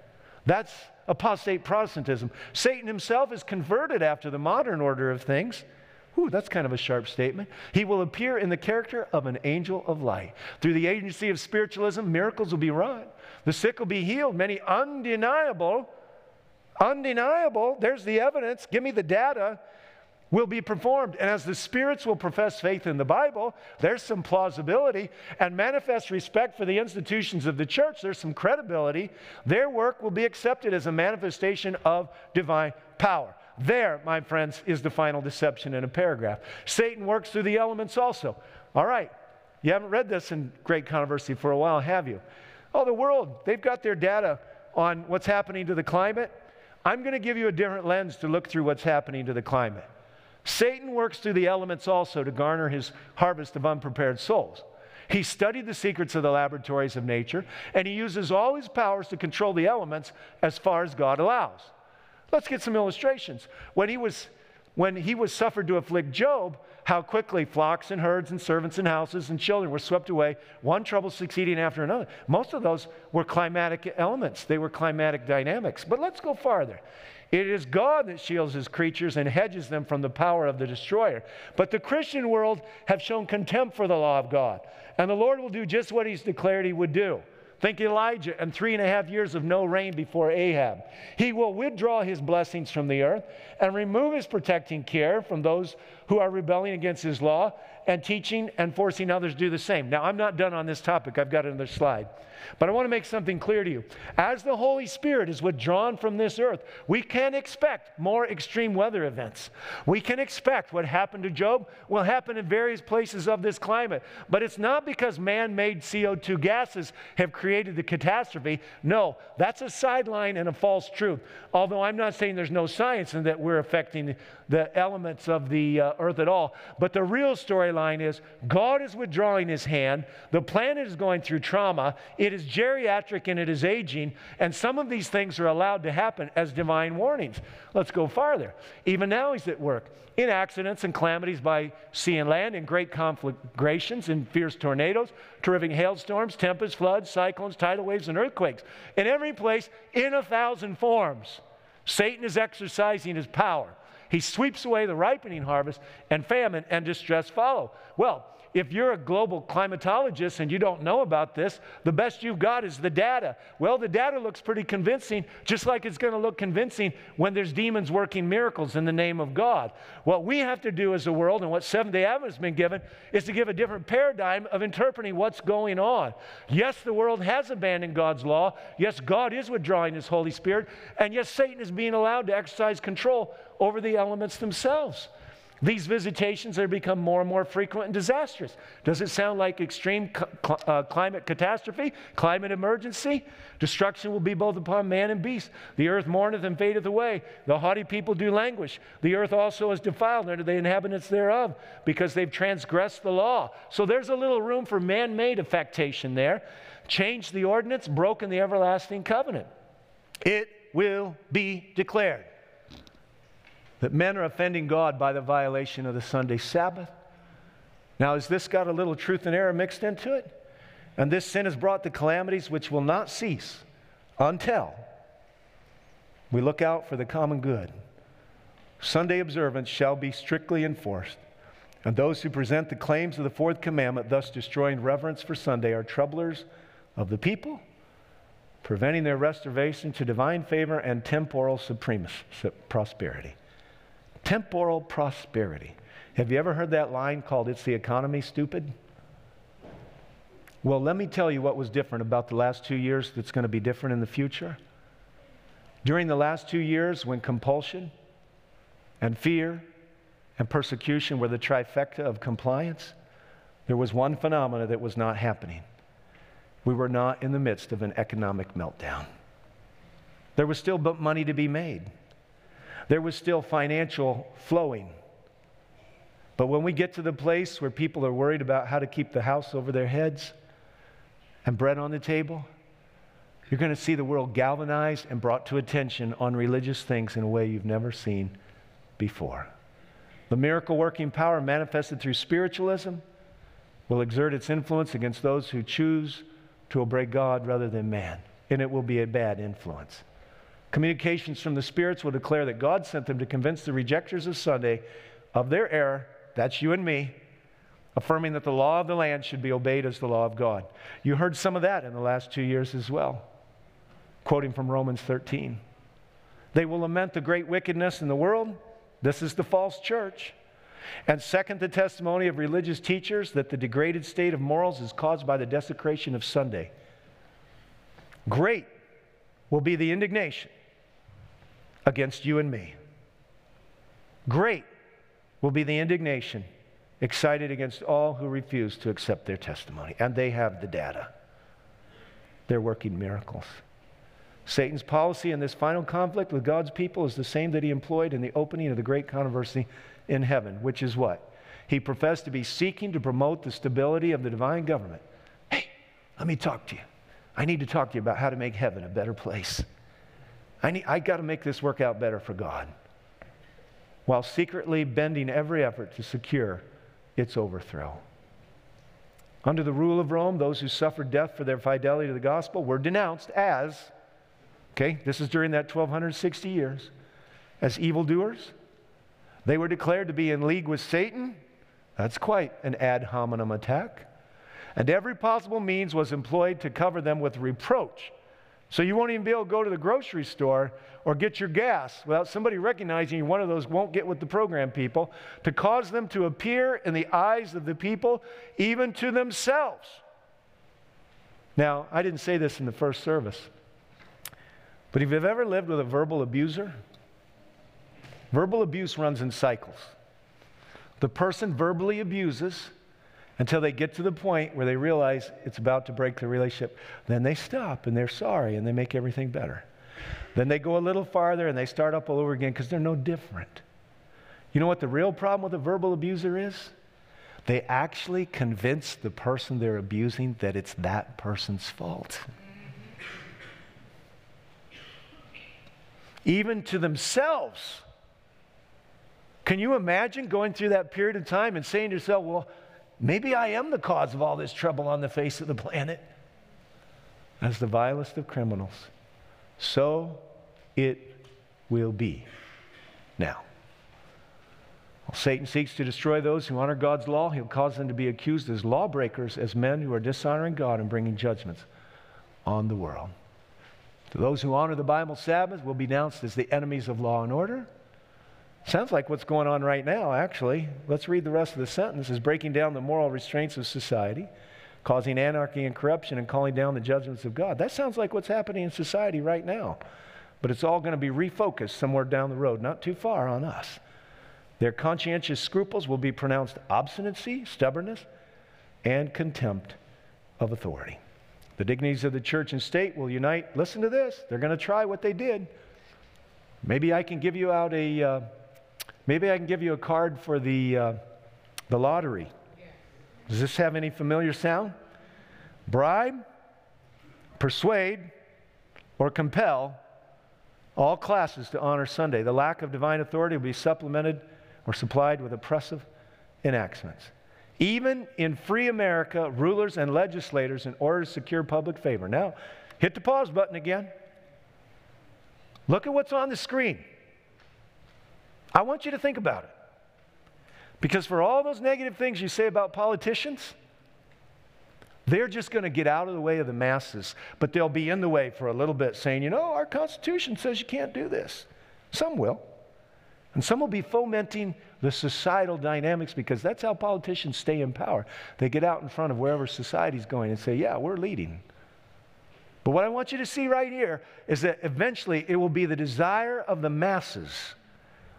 That's apostate Protestantism. Satan himself is converted after the modern order of things. Ooh, that's kind of a sharp statement. He will appear in the character of an angel of light. Through the agency of spiritualism, miracles will be wrought. The sick will be healed. Many undeniable, undeniable, there's the evidence, give me the data, will be performed. And as the spirits will profess faith in the Bible, there's some plausibility, and manifest respect for the institutions of the church, there's some credibility. Their work will be accepted as a manifestation of divine power. There, my friends, is the final deception in a paragraph. Satan works through the elements also. All right, you haven't read this in Great Controversy for a while, have you? Oh, the world, they've got their data on what's happening to the climate. I'm going to give you a different lens to look through what's happening to the climate. Satan works through the elements also to garner his harvest of unprepared souls. He studied the secrets of the laboratories of nature, and he uses all his powers to control the elements as far as God allows. Let's get some illustrations. When he was, when he was suffered to afflict Job, how quickly flocks and herds and servants and houses and children were swept away, one trouble succeeding after another. Most of those were climatic elements. They were climatic dynamics. But let's go farther. It is God that shields his creatures and hedges them from the power of the destroyer. But the Christian world have shown contempt for the law of God. And the Lord will do just what he's declared he would do. Think Elijah and three and a half years of no rain before Ahab. He will withdraw his blessings from the earth and remove his protecting care from those who are rebelling against his law and teaching and forcing others to do the same. Now, I'm not done on this topic. I've got another slide. But I want to make something clear to you. As the Holy Spirit is withdrawn from this earth, we can expect more extreme weather events. We can expect what happened to Job will happen in various places of this climate. But it's not because man-made C O two gases have created the catastrophe. No, that's a sideline and a false truth. Although I'm not saying there's no science and that we're affecting the elements of the uh, earth at all. But the real storyline is God is withdrawing his hand. The planet is going through trauma. It is geriatric and it is aging, and some of these things are allowed to happen as divine warnings. Let's go farther. Even now he's at work in accidents and calamities by sea and land, in great conflagrations, in fierce tornadoes, terrific hailstorms, tempests, floods, cyclones, tidal waves, and earthquakes. In every place, in a thousand forms, Satan is exercising his power. He sweeps away the ripening harvest, and famine and distress follow. Well, if you're a global climatologist and you don't know about this, the best you've got is the data. Well, the data looks pretty convincing, just like it's going to look convincing when there's demons working miracles in the name of God. What we have to do as a world, and what Seventh-day Adventists has been given, is to give a different paradigm of interpreting what's going on. Yes, the world has abandoned God's law. Yes, God is withdrawing His Holy Spirit. And yes, Satan is being allowed to exercise control over the elements themselves. These visitations have become more and more frequent and disastrous. Does it sound like extreme cl- uh, climate catastrophe, climate emergency? Destruction will be both upon man and beast. The earth mourneth and fadeth away. The haughty people do languish. The earth also is defiled under the inhabitants thereof, because they've transgressed the law. So there's a little room for man-made affectation there. Changed the ordinance, broken the everlasting covenant. It will be declared that men are offending God by the violation of the Sunday Sabbath. Now, has this got a little truth and error mixed into it? And this sin has brought the calamities which will not cease until we look out for the common good. Sunday observance shall be strictly enforced, and those who present the claims of the fourth commandment, thus destroying reverence for Sunday, are troublers of the people, preventing their restoration to divine favor and temporal supremacy, prosperity. Temporal prosperity. Have you ever heard that line called, "It's the economy, stupid"? Well, let me tell you what was different about the last two years that's going to be different in the future. During the last two years, when compulsion and fear and persecution were the trifecta of compliance, there was one phenomena that was not happening. We were not in the midst of an economic meltdown. There was still money to be made. There was still financial flowing. But when we get to the place where people are worried about how to keep the house over their heads and bread on the table, you're going to see the world galvanized and brought to attention on religious things in a way you've never seen before. The miracle-working power manifested through spiritualism will exert its influence against those who choose to obey God rather than man, and it will be a bad influence. Communications from the spirits will declare that God sent them to convince the rejectors of Sunday of their error. That's you and me, affirming that the law of the land should be obeyed as the law of God. You heard some of that in the last two years as well, quoting from Romans thirteen. They will lament the great wickedness in the world. This is the false church. And second, the testimony of religious teachers that the degraded state of morals is caused by the desecration of Sunday. Great will be the indignation against you and me. Great will be the indignation excited against all who refuse to accept their testimony. And they have the data. They're working miracles. Satan's policy in this final conflict with God's people is the same that he employed in the opening of the Great Controversy in heaven, which is what? He professed to be seeking to promote the stability of the divine government. Hey, let me talk to you. I need to talk to you about how to make heaven a better place. I need, I got to make this work out better for God, while secretly bending every effort to secure its overthrow. Under the rule of Rome, those who suffered death for their fidelity to the gospel were denounced as, okay, this is during that twelve sixty years, as evildoers. They were declared to be in league with Satan. That's quite an ad hominem attack. And every possible means was employed to cover them with reproach. So you won't even be able to go to the grocery store or get your gas without somebody recognizing you, one of those won't get with the program people, to cause them to appear in the eyes of the people, even to themselves. Now, I didn't say this in the first service, but if you've ever lived with a verbal abuser, verbal abuse runs in cycles. The person verbally abuses until they get to the point where they realize it's about to break the relationship. Then they stop and they're sorry and they make everything better. Then they go a little farther and they start up all over again because they're no different. You know what the real problem with a verbal abuser is? They actually convince the person they're abusing that it's that person's fault. Even to themselves. Can you imagine going through that period of time and saying to yourself, well, maybe I am the cause of all this trouble on the face of the planet? As the vilest of criminals, so it will be now. Satan seeks to destroy those who honor God's law. He'll cause them to be accused as lawbreakers, as men who are dishonoring God and bringing judgments on the world. To those who honor the Bible Sabbath will be denounced as the enemies of law and order. Sounds like what's going on right now, actually. Let's read the rest of the sentence. Is breaking down the moral restraints of society, causing anarchy and corruption, and calling down the judgments of God. That sounds like what's happening in society right now. But it's all going to be refocused somewhere down the road, not too far, on us. Their conscientious scruples will be pronounced obstinacy, stubbornness, and contempt of authority. The dignities of the church and state will unite. Listen to this. They're going to try what they did. Maybe I can give you out a, uh, maybe I can give you a card for the, uh, the lottery. Does this have any familiar sound? Bribe, persuade, or compel all classes to honor Sunday. The lack of divine authority will be supplemented or supplied with oppressive enactments. Even in free America, rulers and legislators, in order to secure public favor. Now, hit the pause button again. Look at what's on the screen. I want you to think about it. Because for all those negative things you say about politicians, they're just going to get out of the way of the masses, but they'll be in the way for a little bit, saying, you know, our Constitution says you can't do this. Some will. And some will be fomenting the societal dynamics, because that's how politicians stay in power. They get out in front of wherever society's going and say, yeah, we're leading. But what I want you to see right here is that eventually it will be the desire of the masses,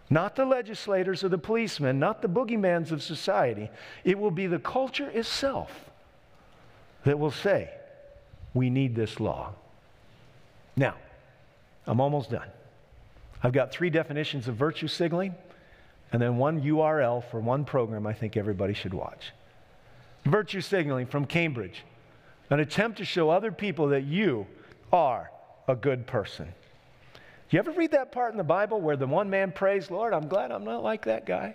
not the legislators or the policemen, not the boogeymans of society. It will be the culture itself that will say, we need this law. Now, I'm almost done. I've got three definitions of virtue signaling, and then one U R L for one program I think everybody should watch. Virtue signaling from Cambridge, an attempt to show other people that you are a good person. Do you ever read that part in the Bible where the one man prays, Lord, I'm glad I'm not like that guy?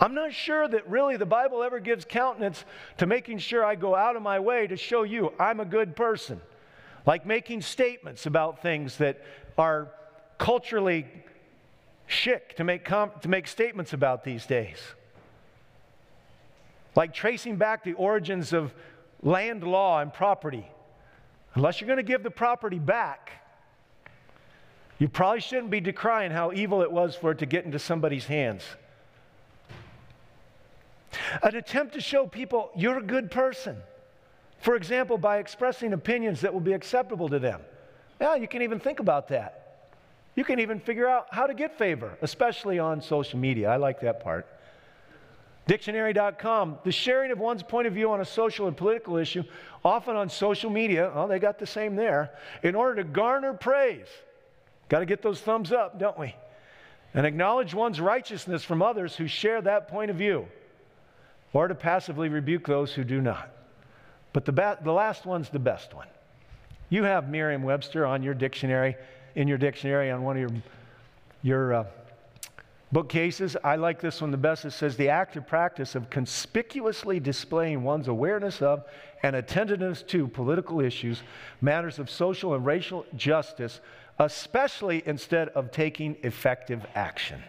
I'm not sure that really the Bible ever gives countenance to making sure I go out of my way to show you I'm a good person. Like making statements about things that are culturally chic to make, to make statements about these days. Like tracing back the origins of land law and property. Unless you're going to give the property back, you probably shouldn't be decrying how evil it was for it to get into somebody's hands. An attempt to show people you're a good person. For example, by expressing opinions that will be acceptable to them. Now, you can even think about that. You can even figure out how to get favor, especially on social media. I like that part. Dictionary dot com, the sharing of one's point of view on a social and political issue, often on social media, oh, they got the same there, in order to garner praise. Got to get those thumbs up, don't we? And acknowledge one's righteousness from others who share that point of view, or to passively rebuke those who do not. But the, the last one's the best one. You have Merriam-Webster on your dictionary, in your dictionary, on one of your, your uh, bookcases. I like this one the best. It says, the act or practice of conspicuously displaying one's awareness of and attentiveness to political issues, matters of social and racial justice, especially instead of taking effective action.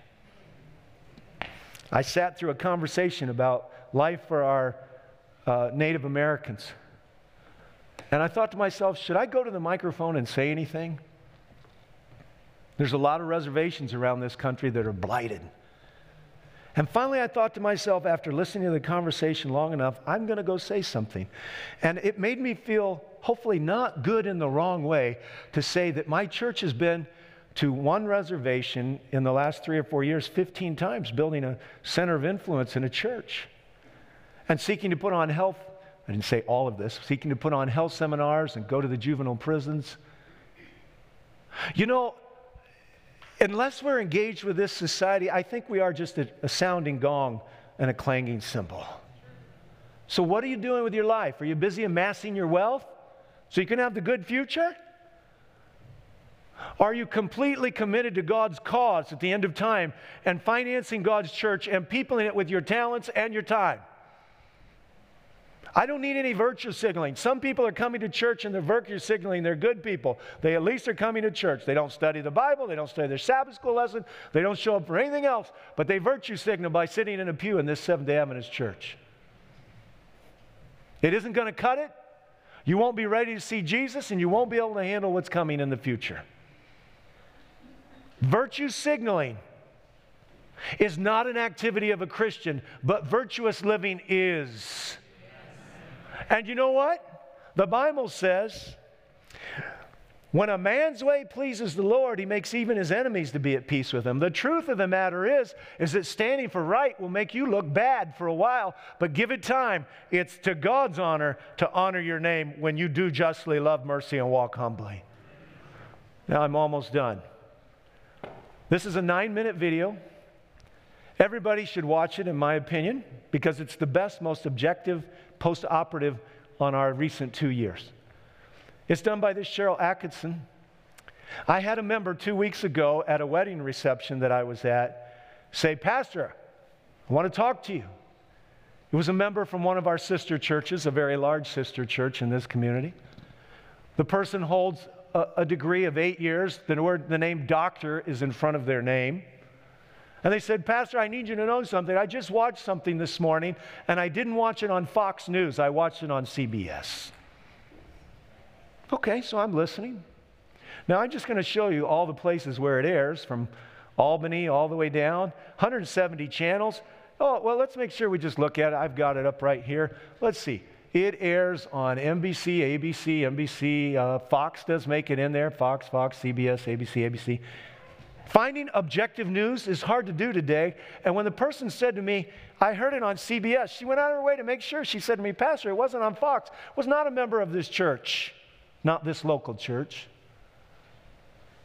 I sat through a conversation about life for our uh, Native Americans. And I thought to myself, should I go to the microphone and say anything? There's a lot of reservations around this country that are blighted. And finally I thought to myself, after listening to the conversation long enough, I'm going to go say something. And it made me feel, hopefully not good in the wrong way, to say that my church has been to one reservation in the last three or four years, fifteen times, building a center of influence in a church. And seeking to put on health, I didn't say all of this, seeking to put on health seminars and go to the juvenile prisons. You know, unless we're engaged with this society, I think we are just a, a sounding gong and a clanging cymbal. So what are you doing with your life? Are you busy amassing your wealth so you can have the good future? Are you completely committed to God's cause at the end of time and financing God's church and peopling it with your talents and your time? I don't need any virtue signaling. Some people are coming to church and they're virtue signaling. They're good people. They at least are coming to church. They don't study the Bible. They don't study their Sabbath school lesson. They don't show up for anything else. But they virtue signal by sitting in a pew in this Seventh-day Adventist church. It isn't going to cut it. You won't be ready to see Jesus, and you won't be able to handle what's coming in the future. Virtue signaling is not an activity of a Christian, but virtuous living is. And you know what? The Bible says, when a man's way pleases the Lord, he makes even his enemies to be at peace with him. The truth of the matter is, is that standing for right will make you look bad for a while, but give it time. It's to God's honor to honor your name when you do justly, love mercy, and walk humbly. Now I'm almost done. This is a nine-minute video. Everybody should watch it, in my opinion, because it's the best, most objective post-operative on our recent two years. It's done by this Cheryl Atkinson. I had a member two weeks ago at a wedding reception that I was at say, "Pastor, I want to talk to you." It was a member from one of our sister churches, a very large sister church in this community. The person holds a, a degree of eight years. The word, the name doctor is in front of their name. And they said, "Pastor, I need you to know something. I just watched something this morning, and I didn't watch it on Fox News. I watched it on C B S." Okay, so I'm listening. Now, I'm just going to show you all the places where it airs, from Albany all the way down, one hundred seventy channels. Oh, well, let's make sure we just look at it. I've got it up right here. Let's see. It airs on N B C, A B C, N B C. Uh, Fox does make it in there. Fox, Fox, C B S, A B C, A B C. Finding objective news is hard to do today. And when the person said to me, "I heard it on C B S," she went out of her way to make sure. She said to me, "Pastor, it wasn't on Fox." Was not a member of this church, not this local church.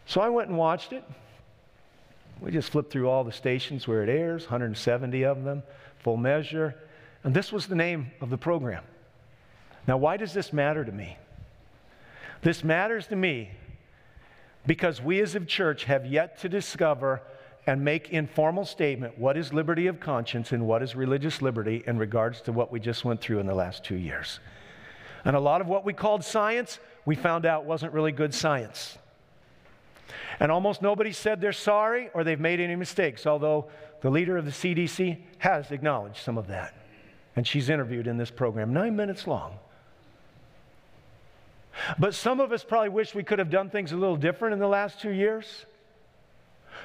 So I went and watched it. We just flipped through all the stations where it airs, one hundred seventy of them, Full Measure. And this was the name of the program. Now, why does this matter to me? This matters to me because we as a church have yet to discover and make informal statement what is liberty of conscience and what is religious liberty in regards to what we just went through in the last two years. And a lot of what we called science, we found out wasn't really good science. And almost nobody said they're sorry or they've made any mistakes, although the leader of the C D C has acknowledged some of that. And she's interviewed in this program, nine minutes long. But some of us probably wish we could have done things a little different in the last two years.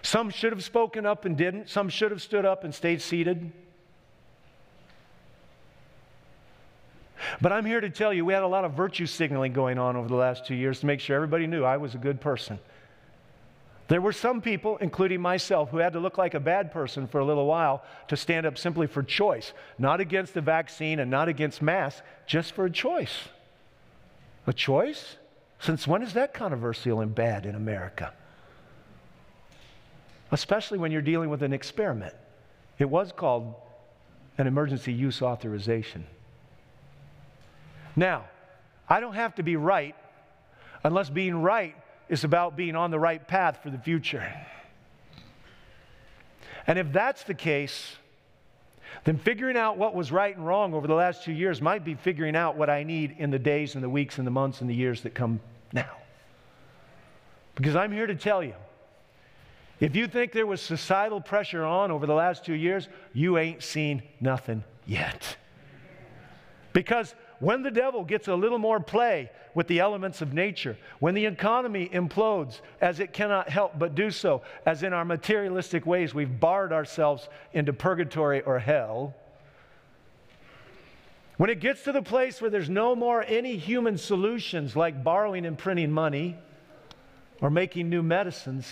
Some should have spoken up and didn't. Some should have stood up and stayed seated. But I'm here to tell you, we had a lot of virtue signaling going on over the last two years to make sure everybody knew I was a good person. There were some people, including myself, who had to look like a bad person for a little while to stand up simply for choice, not against the vaccine and not against masks, just for a choice. A choice? Since when is that controversial and bad in America? Especially when you're dealing with an experiment. It was called an emergency use authorization. Now, I don't have to be right unless being right is about being on the right path for the future. And if that's the case, then figuring out what was right and wrong over the last two years might be figuring out what I need in the days and the weeks and the months and the years that come now. Because I'm here to tell you, if you think there was societal pressure on over the last two years, you ain't seen nothing yet. Because when the devil gets a little more play with the elements of nature, when the economy implodes, as it cannot help but do so, as in our materialistic ways we've barred ourselves into purgatory or hell, when it gets to the place where there's no more any human solutions like borrowing and printing money or making new medicines,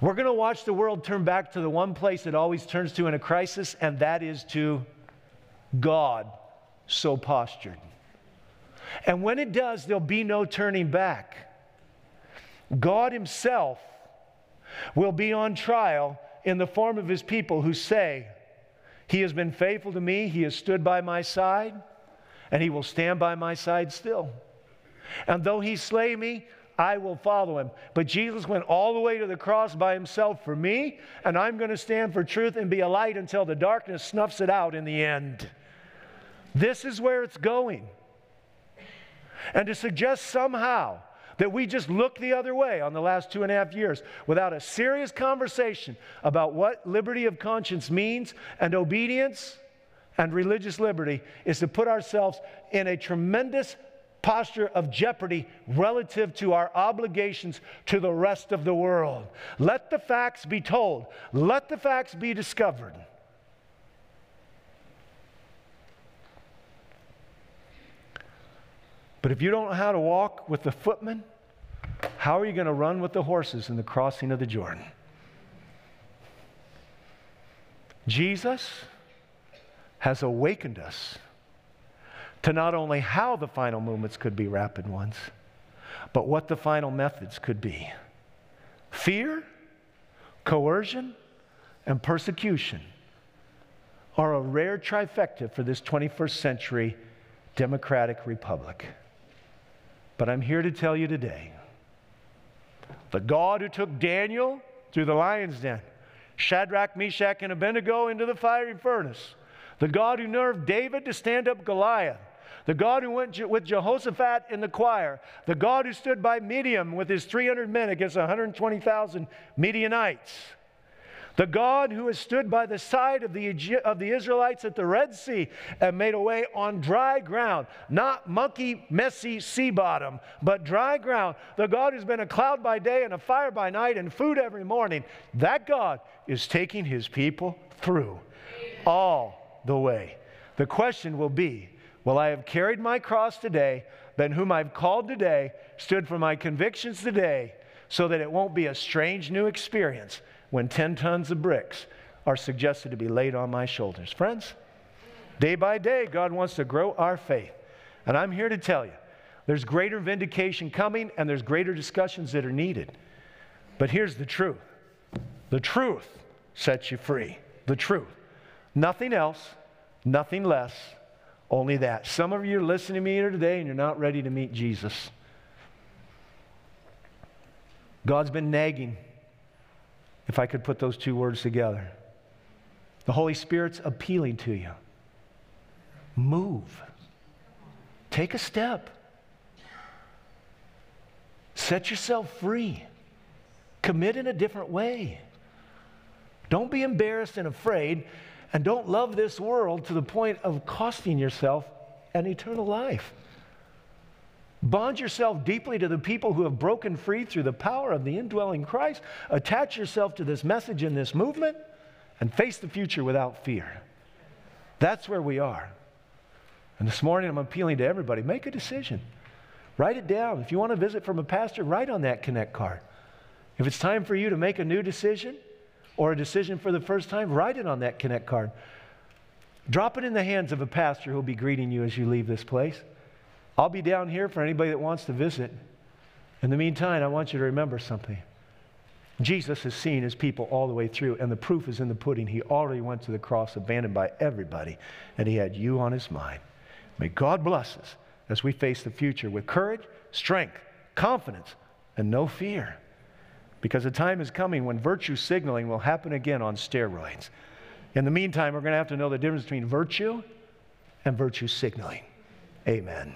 we're going to watch the world turn back to the one place it always turns to in a crisis, and that is to God. So postured. And when it does, there'll be no turning back. God Himself will be on trial in the form of His people who say, "He has been faithful to me, He has stood by my side, and He will stand by my side still. And though He slay me, I will follow Him." But Jesus went all the way to the cross by Himself for me, and I'm going to stand for truth and be a light until the darkness snuffs it out in the end. This is where it's going. And to suggest somehow that we just look the other way on the last two and a half years without a serious conversation about what liberty of conscience means and obedience and religious liberty is to put ourselves in a tremendous posture of jeopardy relative to our obligations to the rest of the world. Let the facts be told. Let the facts be discovered. But if you don't know how to walk with the footmen, how are you going to run with the horses in the crossing of the Jordan? Jesus has awakened us to not only how the final movements could be rapid ones, but what the final methods could be. Fear, coercion, and persecution are a rare trifecta for this twenty-first century democratic republic. But I'm here to tell you today, the God who took Daniel through the lion's den, Shadrach, Meshach, and Abednego into the fiery furnace, the God who nerved David to stand up Goliath, the God who went Je- with Jehoshaphat in the choir, the God who stood by Midian with his three hundred men against one hundred twenty thousand Midianites, the God who has stood by the side of the, Egy- of the Israelites at the Red Sea and made a way on dry ground, not mucky, messy sea bottom, but dry ground, the God who's been a cloud by day and a fire by night and food every morning, that God is taking his people through all the way. The question will be, well, I have carried my cross today, been whom I've called today, stood for my convictions today, so that it won't be a strange new experience when ten tons of bricks are suggested to be laid on my shoulders. Friends, day by day, God wants to grow our faith. And I'm here to tell you, there's greater vindication coming and there's greater discussions that are needed. But here's the truth. The truth sets you free. The truth. Nothing else, nothing less, only that. Some of you are listening to me here today and you're not ready to meet Jesus. God's been nagging, if I could put those two words together. The Holy Spirit's appealing to you. Move. Take a step. Set yourself free. Commit in a different way. Don't be embarrassed and afraid, and don't love this world to the point of costing yourself an eternal life. Bond yourself deeply to the people who have broken free through the power of the indwelling Christ. Attach yourself to this message and this movement and face the future without fear. That's where we are. And this morning I'm appealing to everybody, make a decision. Write it down. If you want to visit from a pastor, write on that Connect card. If it's time for you to make a new decision or a decision for the first time, write it on that Connect card. Drop it in the hands of a pastor who'll be greeting you as you leave this place. I'll be down here for anybody that wants to visit. In the meantime, I want you to remember something. Jesus has seen his people all the way through, and the proof is in the pudding. He already went to the cross, abandoned by everybody, and he had you on his mind. May God bless us as we face the future with courage, strength, confidence, and no fear. Because the time is coming when virtue signaling will happen again on steroids. In the meantime, we're going to have to know the difference between virtue and virtue signaling. Amen.